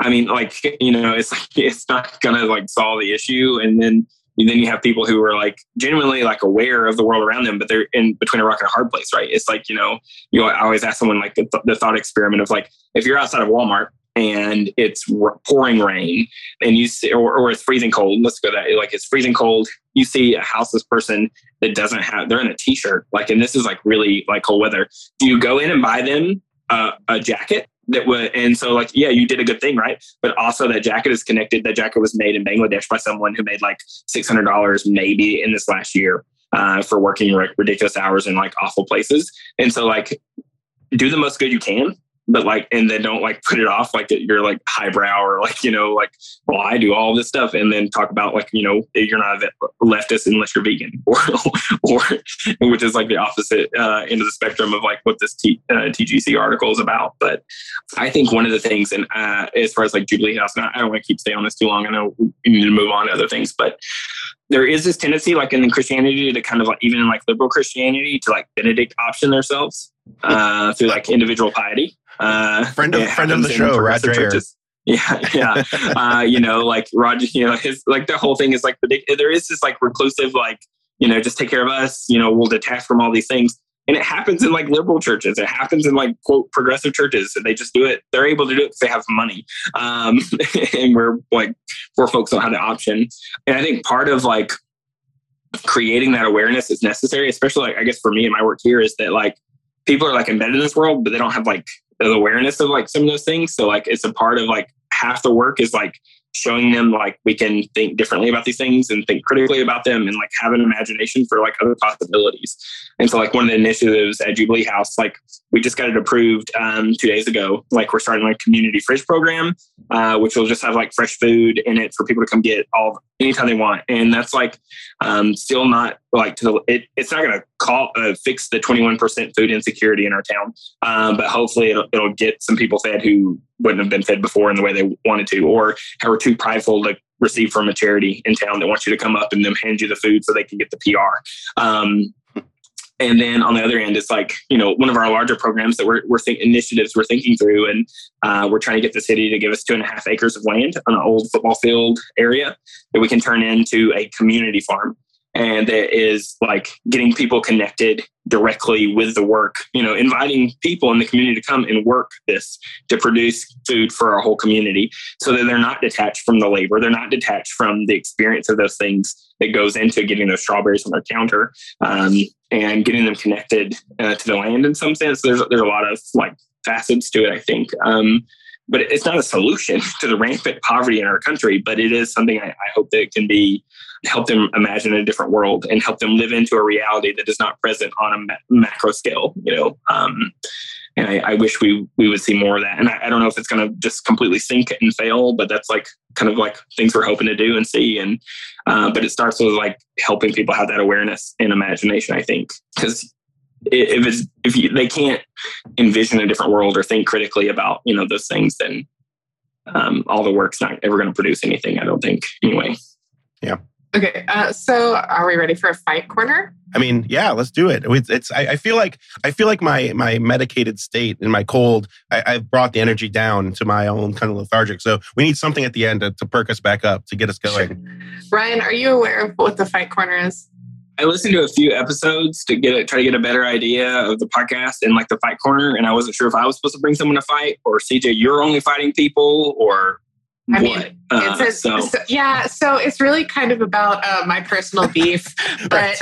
I mean, like, you know, it's like it's not gonna like solve the issue, and then. And then you have people who are like genuinely like aware of the world around them, but they're in between a rock and a hard place, right? It's like, you know, you know, I always ask someone like the, th- the thought experiment of like, if you're outside of Walmart and it's r- pouring rain and you see, or, or it's freezing cold, let's go that like it's freezing cold. You see a houseless person that doesn't have, they're in a t-shirt, like, and this is like really like cold weather. Do you go in and buy them uh, a jacket? That would, and so like, yeah, you did a good thing, right? But also that jacket is connected. That jacket was made in Bangladesh by someone who made like six hundred dollars maybe in this last year uh, for working like ridiculous hours in like awful places. And so like, do the most good you can, but like, and then don't like put it off like that you're like highbrow or like, you know, like, well, I do all this stuff, and then talk about like, you know, you're not a leftist unless you're vegan, or or which is like the opposite uh, end of the spectrum of like what this T, uh, T G C article is about. But I think one of the things, and uh, as far as like Jubilee House, and I don't want to keep staying on this too long. I know we need to move on to other things, but there is this tendency like in Christianity to kind of like, even in like liberal Christianity, to like Benedict option themselves uh, through like individual piety. Uh, friend of friend of the show, Roger. Yeah, yeah. uh, you know, like Roger. You know, his like the whole thing is like there is this like reclusive, like, you know, just take care of us. You know, we'll detach from all these things, and it happens in like liberal churches. It happens in like quote progressive churches. And they just do it. They're able to do it because they have money, um, and we're like we're folks don't have the option. And I think part of like creating that awareness is necessary, especially like I guess for me and my work here is that like people are like embedded in this world, but they don't have like the awareness of like some of those things. So like it's a part of like half the work is like showing them like we can think differently about these things and think critically about them and like have an imagination for like other possibilities. And so like one of the initiatives at Jubilee House, like we just got it approved um, two days ago. Like we're starting like community fridge program, uh, which will just have like fresh food in it for people to come get all anytime they want. And that's like um, still not like to the, it, it's not going to call uh, fix the twenty-one percent food insecurity in our town. Um, but hopefully it'll, it'll get some people fed who wouldn't have been fed before in the way they wanted to, or who were too prideful to receive from a charity in town that wants you to come up and then hand you the food so they can get the P R. Um, And then on the other end, it's like, you know, one of our larger programs that we're, we're think initiatives we're thinking through. And uh, we're trying to get the city to give us two and a half acres of land on an old football field area that we can turn into a community farm. And that is like getting people connected directly with the work, you know, inviting people in the community to come and work this to produce food for our whole community so that they're not detached from the labor. They're not detached from the experience of those things that goes into getting those strawberries on their counter um, and getting them connected uh, to the land in some sense. There's, there's a lot of like facets to it, I think. Um, but it's not a solution to the rampant poverty in our country, but it is something I, I hope that can be, help them imagine a different world and help them live into a reality that is not present on a ma- macro scale, you know? Um, and I, I wish we, we would see more of that. And I, I don't know if it's going to just completely sink and fail, but that's like kind of like things we're hoping to do and see. And, uh, but it starts with like helping people have that awareness and imagination, I think, because if it's, if you, they can't envision a different world or think critically about, you know, those things, then um, all the work's not ever going to produce anything, I don't think, anyway. Yeah. Okay, uh, so are we ready for a fight corner? I mean, yeah, let's do it. It's, it's I, I feel like I feel like my my medicated state and my cold, I, I've brought the energy down to my own kind of lethargic. So we need something at the end to, to perk us back up, to get us going. Sure. Ryan, are you aware of what the fight corner is? I listened to a few episodes to get a, try to get a better idea of the podcast and like the fight corner, and I wasn't sure if I was supposed to bring someone to fight or C J, you're only fighting people, or. I mean, what? Uh, it's a, so. So, yeah, so it's really kind of about uh, my personal beef. But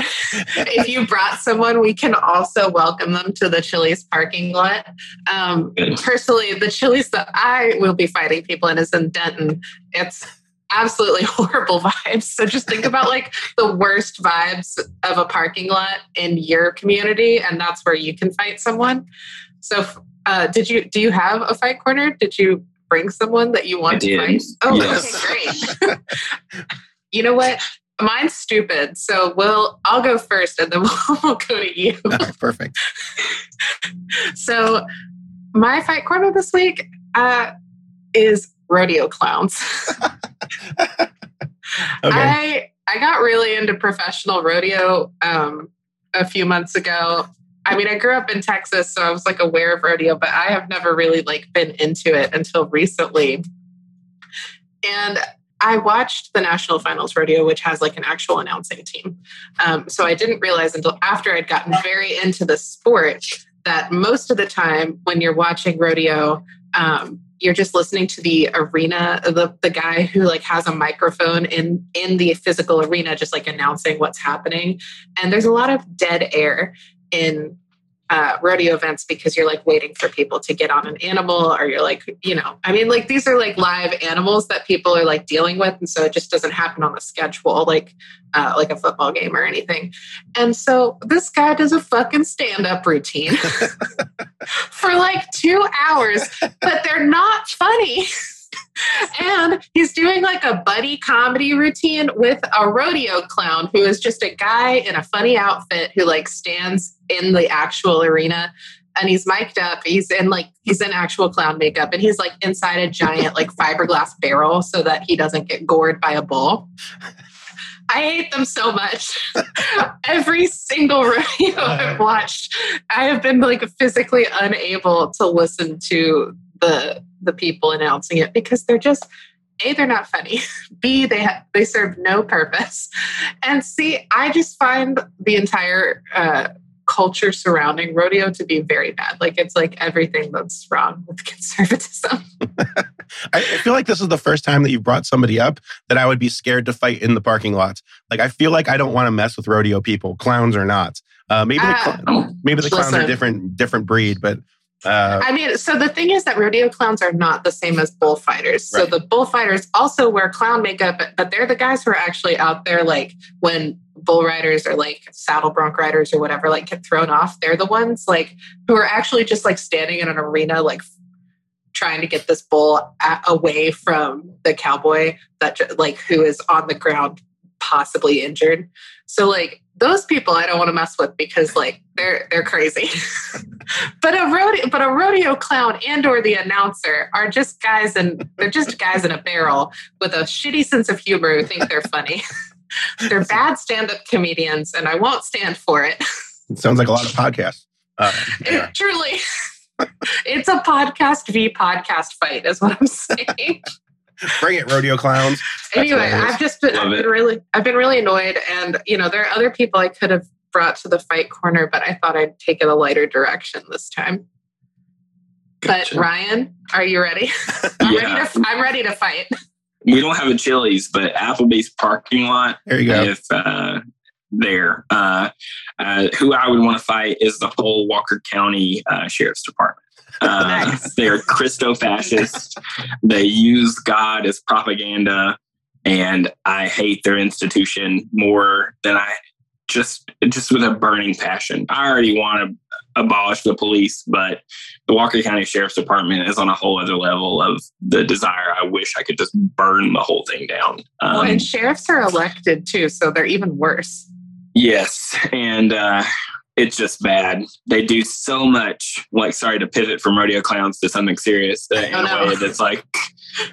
if you brought someone, we can also welcome them to the Chili's parking lot. Um, personally, the Chili's that I will be fighting people in is in Denton. It's absolutely horrible vibes. So just think about like the worst vibes of a parking lot in your community, and that's where you can fight someone. So uh, did you do you have a fight corner? Did you... bring someone that you want to fight? Oh, yes. Okay, great. You know what? Mine's stupid, so we'll. I'll go first, and then we'll, we'll go to you. Right, perfect. So, my fight corner this week uh, is rodeo clowns. Okay. I I got really into professional rodeo um, a few months ago. I mean, I grew up in Texas, so I was like aware of rodeo, but I have never really like been into it until recently. And I watched the National Finals Rodeo, which has like an actual announcing team. Um, so I didn't realize until after I'd gotten very into the sport that most of the time when you're watching rodeo, um, you're just listening to the arena, the, the guy who like has a microphone in, in the physical arena, just like announcing what's happening. And there's a lot of dead air in uh, rodeo events because you're like waiting for people to get on an animal, or you're like, you know, I mean, like these are like live animals that people are like dealing with. And so it just doesn't happen on the schedule, like, uh, like a football game or anything. And so this guy does a fucking stand-up routine for like two hours, but they're not funny. And he's doing like a buddy comedy routine with a rodeo clown who is just a guy in a funny outfit who like stands in the actual arena, and he's mic'd up. He's in like, he's in actual clown makeup, and he's like inside a giant like fiberglass barrel so that he doesn't get gored by a bull. I hate them so much. Every single rodeo I've watched, I have been like physically unable to listen to the the people announcing it because they're just, A, they're not funny. B, they ha- they serve no purpose. And C, I just find the entire uh, culture surrounding rodeo to be very bad. Like it's like everything that's wrong with conservatism. I, I feel like this is the first time that you brought somebody up that I would be scared to fight in the parking lot. Like I feel like I don't want to mess with rodeo people, clowns or not. Uh, maybe the, cl- uh, maybe the clowns listen. are different different breed, but. Uh, I mean, so the thing is that rodeo clowns are not the same as bullfighters. Right. So the bullfighters also wear clown makeup, but they're the guys who are actually out there, like when bull riders or like saddle bronc riders or whatever, like get thrown off. They're the ones like who are actually just like standing in an arena, like trying to get this bull at, away from the cowboy that like who is on the ground, possibly injured. So like those people I don't want to mess with because like they're they're crazy. But a rodeo but a rodeo clown and or the announcer are just guys and they're just guys in a barrel with a shitty sense of humor who think they're funny. They're bad stand-up comedians and I won't stand for it. It sounds like a lot of podcasts. Uh, yeah. It truly it's a podcast v podcast fight is what I'm saying. Bring it, rodeo clowns. That's anyway, I've just been, I've been really, I've been really annoyed. And, you know, there are other people I could have brought to the fight corner, but I thought I'd take it a lighter direction this time. Gotcha. But Ryan, are you ready? I'm, yeah. ready to, I'm ready to fight. We don't have a Chili's, but Applebee's parking lot. There you go. If, uh, there. Uh, uh, who I would want to fight is the whole Walker County uh, Sheriff's Department. Uh, nice. They are Christo-fascist. They use God as propaganda, and I hate their institution more than I just just with a burning passion. I already want to abolish the police, but the Walker County Sheriff's Department is on a whole other level of the desire. I wish I could just burn the whole thing down. Um, well, and sheriffs are elected too, so they're even worse. Yes, and uh, it's just bad. They do so much, like, sorry to pivot from rodeo clowns to something serious, uh, in oh, no. a way that's like,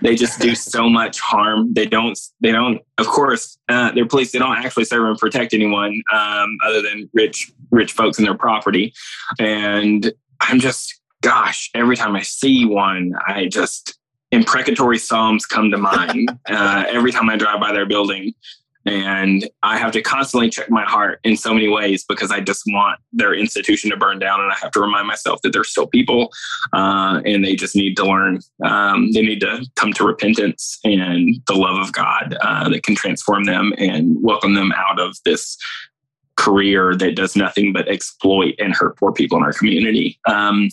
they just do so much harm. They don't, they don't, of course, uh, their police, they don't actually serve and protect anyone um, other than rich, rich folks and their property. And I'm just, gosh, every time I see one, I just, imprecatory psalms come to mind uh, every time I drive by their building. And I have to constantly check my heart in so many ways because I just want their institution to burn down. And I have to remind myself that they're still people uh, and they just need to learn. Um, they need to come to repentance and the love of God uh, that can transform them and welcome them out of this career that does nothing but exploit and hurt poor people in our community. Um,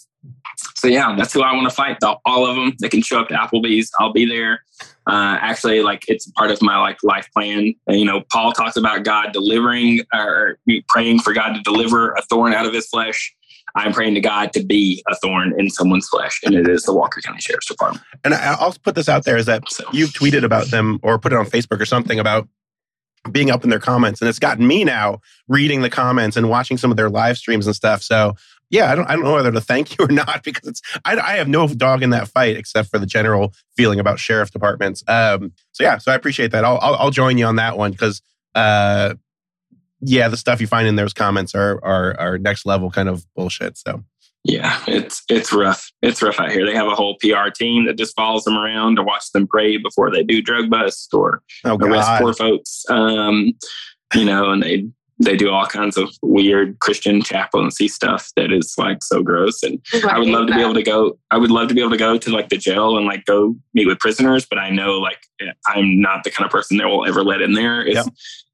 so yeah, that's who I want to fight. The, all of them. They can show up to Applebee's. I'll be there. Uh, actually, like it's part of my like life plan. And, you know, Paul talks about God delivering or praying for God to deliver a thorn out of his flesh. I'm praying to God to be a thorn in someone's flesh. And it is the Walker County Sheriff's Department. And I'll put this out there is that so. You've tweeted about them or put it on Facebook or something about being up in their comments. And it's gotten me now reading the comments and watching some of their live streams and stuff. So yeah, I don't I don't know whether to thank you or not because it's I, I have no dog in that fight except for the general feeling about sheriff departments. Um, so yeah, so I appreciate that. I'll I'll, I'll join you on that one because uh, yeah, the stuff you find in those comments are are are next level kind of bullshit. So yeah, it's it's rough. It's rough out here. They have a whole P R team that just follows them around to watch them pray before they do drug busts or oh, arrest poor folks. Um, you know, and they. They do all kinds of weird Christian chaplaincy stuff that is like so gross. And well, I would love to be able to go, I would love to be able to go to like the jail and like go meet with prisoners. But I know like I'm not the kind of person that will ever let in there. If, yep.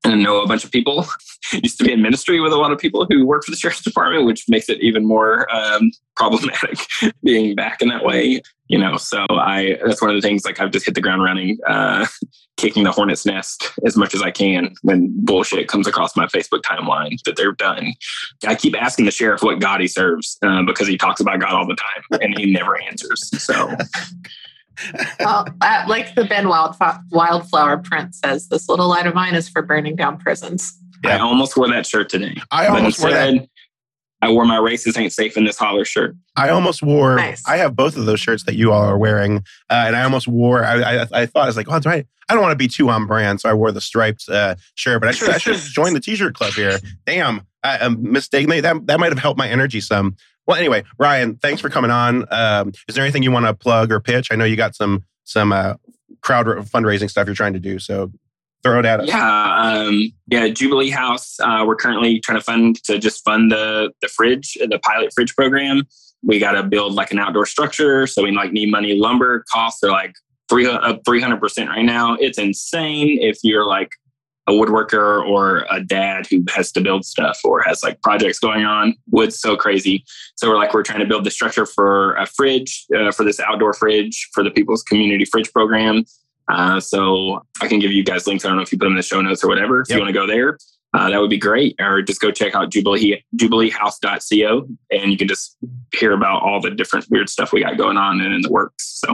And I know a bunch of people used to be in ministry with a lot of people who work for the sheriff's department, which makes it even more um, problematic being back in that way. You know, so I, that's one of the things, like I've just hit the ground running, uh, kicking the hornet's nest as much as I can when bullshit comes across my Facebook timeline that they're done. I keep asking the sheriff what God he serves uh, because he talks about God all the time and he never answers. So, well, uh, like the Ben Wildf- Wildflower print says, this little light of mine is for burning down prisons. Yeah. I almost wore that shirt today. I almost wore that. I wore my Races Ain't Safe in This Holler shirt. I almost wore, nice. I have both of those shirts that you all are wearing. Uh, and I almost wore, I I, I thought, I was like, oh, that's right. I don't want to be too on brand. So I wore the striped uh, shirt, but I should I should have joined the t-shirt club here. Damn, I, I'm mistaken. That, that might have helped my energy some. Well, anyway, Ryan, thanks for coming on. Um, is there anything you want to plug or pitch? I know you got some, some uh, crowd fundraising stuff you're trying to do, so... Throw it at us. Yeah, um, yeah. Jubilee House. Uh, we're currently trying to fund to just fund the the fridge, the pilot fridge program. We got to build like an outdoor structure, so we like need money. Lumber costs are like three up three hundred percent right now. It's insane. If you're like a woodworker or a dad who has to build stuff or has like projects going on, wood's so crazy. So we're like we're trying to build the structure for a fridge uh, for this outdoor fridge for the People's Community Fridge Program. Uh, so I can give you guys links. I don't know if you put them in the show notes or whatever. If yep. you want to go there, uh, that would be great. Or just go check out Jubilee, jubilee house dot co and you can just hear about all the different weird stuff we got going on and in the works. So,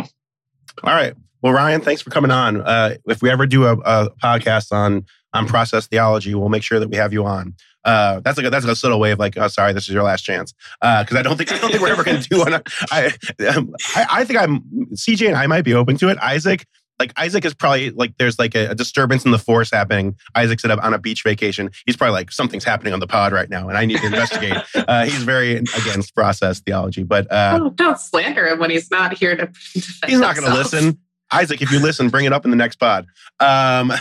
all right. Well, Ryan, thanks for coming on. Uh, if we ever do a, a podcast on, on process theology, we'll make sure that we have you on. Uh, that's like a, that's a subtle way of like, oh, sorry, this is your last chance. Uh, cause I don't think, I don't think we're ever going to do one. I, I, I think I'm C J and I might be open to it. Isaac, Like Isaac is probably like there's like a, a disturbance in the force happening. Isaac's up on a beach vacation. He's probably like something's happening on the pod right now, and I need to investigate. uh, he's very against process theology, but uh, oh, don't slander him when he's not here to defend. He's not going to listen. Isaac, if you listen, bring it up in the next pod. Um,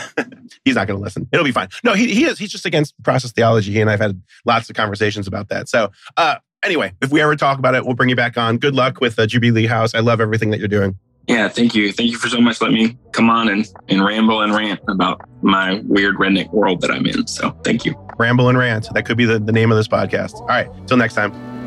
he's not going to listen. It'll be fine. No, he he is. He's just against process theology. He and I've had lots of conversations about that. So uh, anyway, if we ever talk about it, we'll bring you back on. Good luck with uh, Jubilee House. I love everything that you're doing. Yeah, thank you. Thank you for so much letting me come on and, and ramble and rant about my weird redneck world that I'm in. So thank you. Ramble and Rant. That could be the, the name of this podcast. All right. Till next time.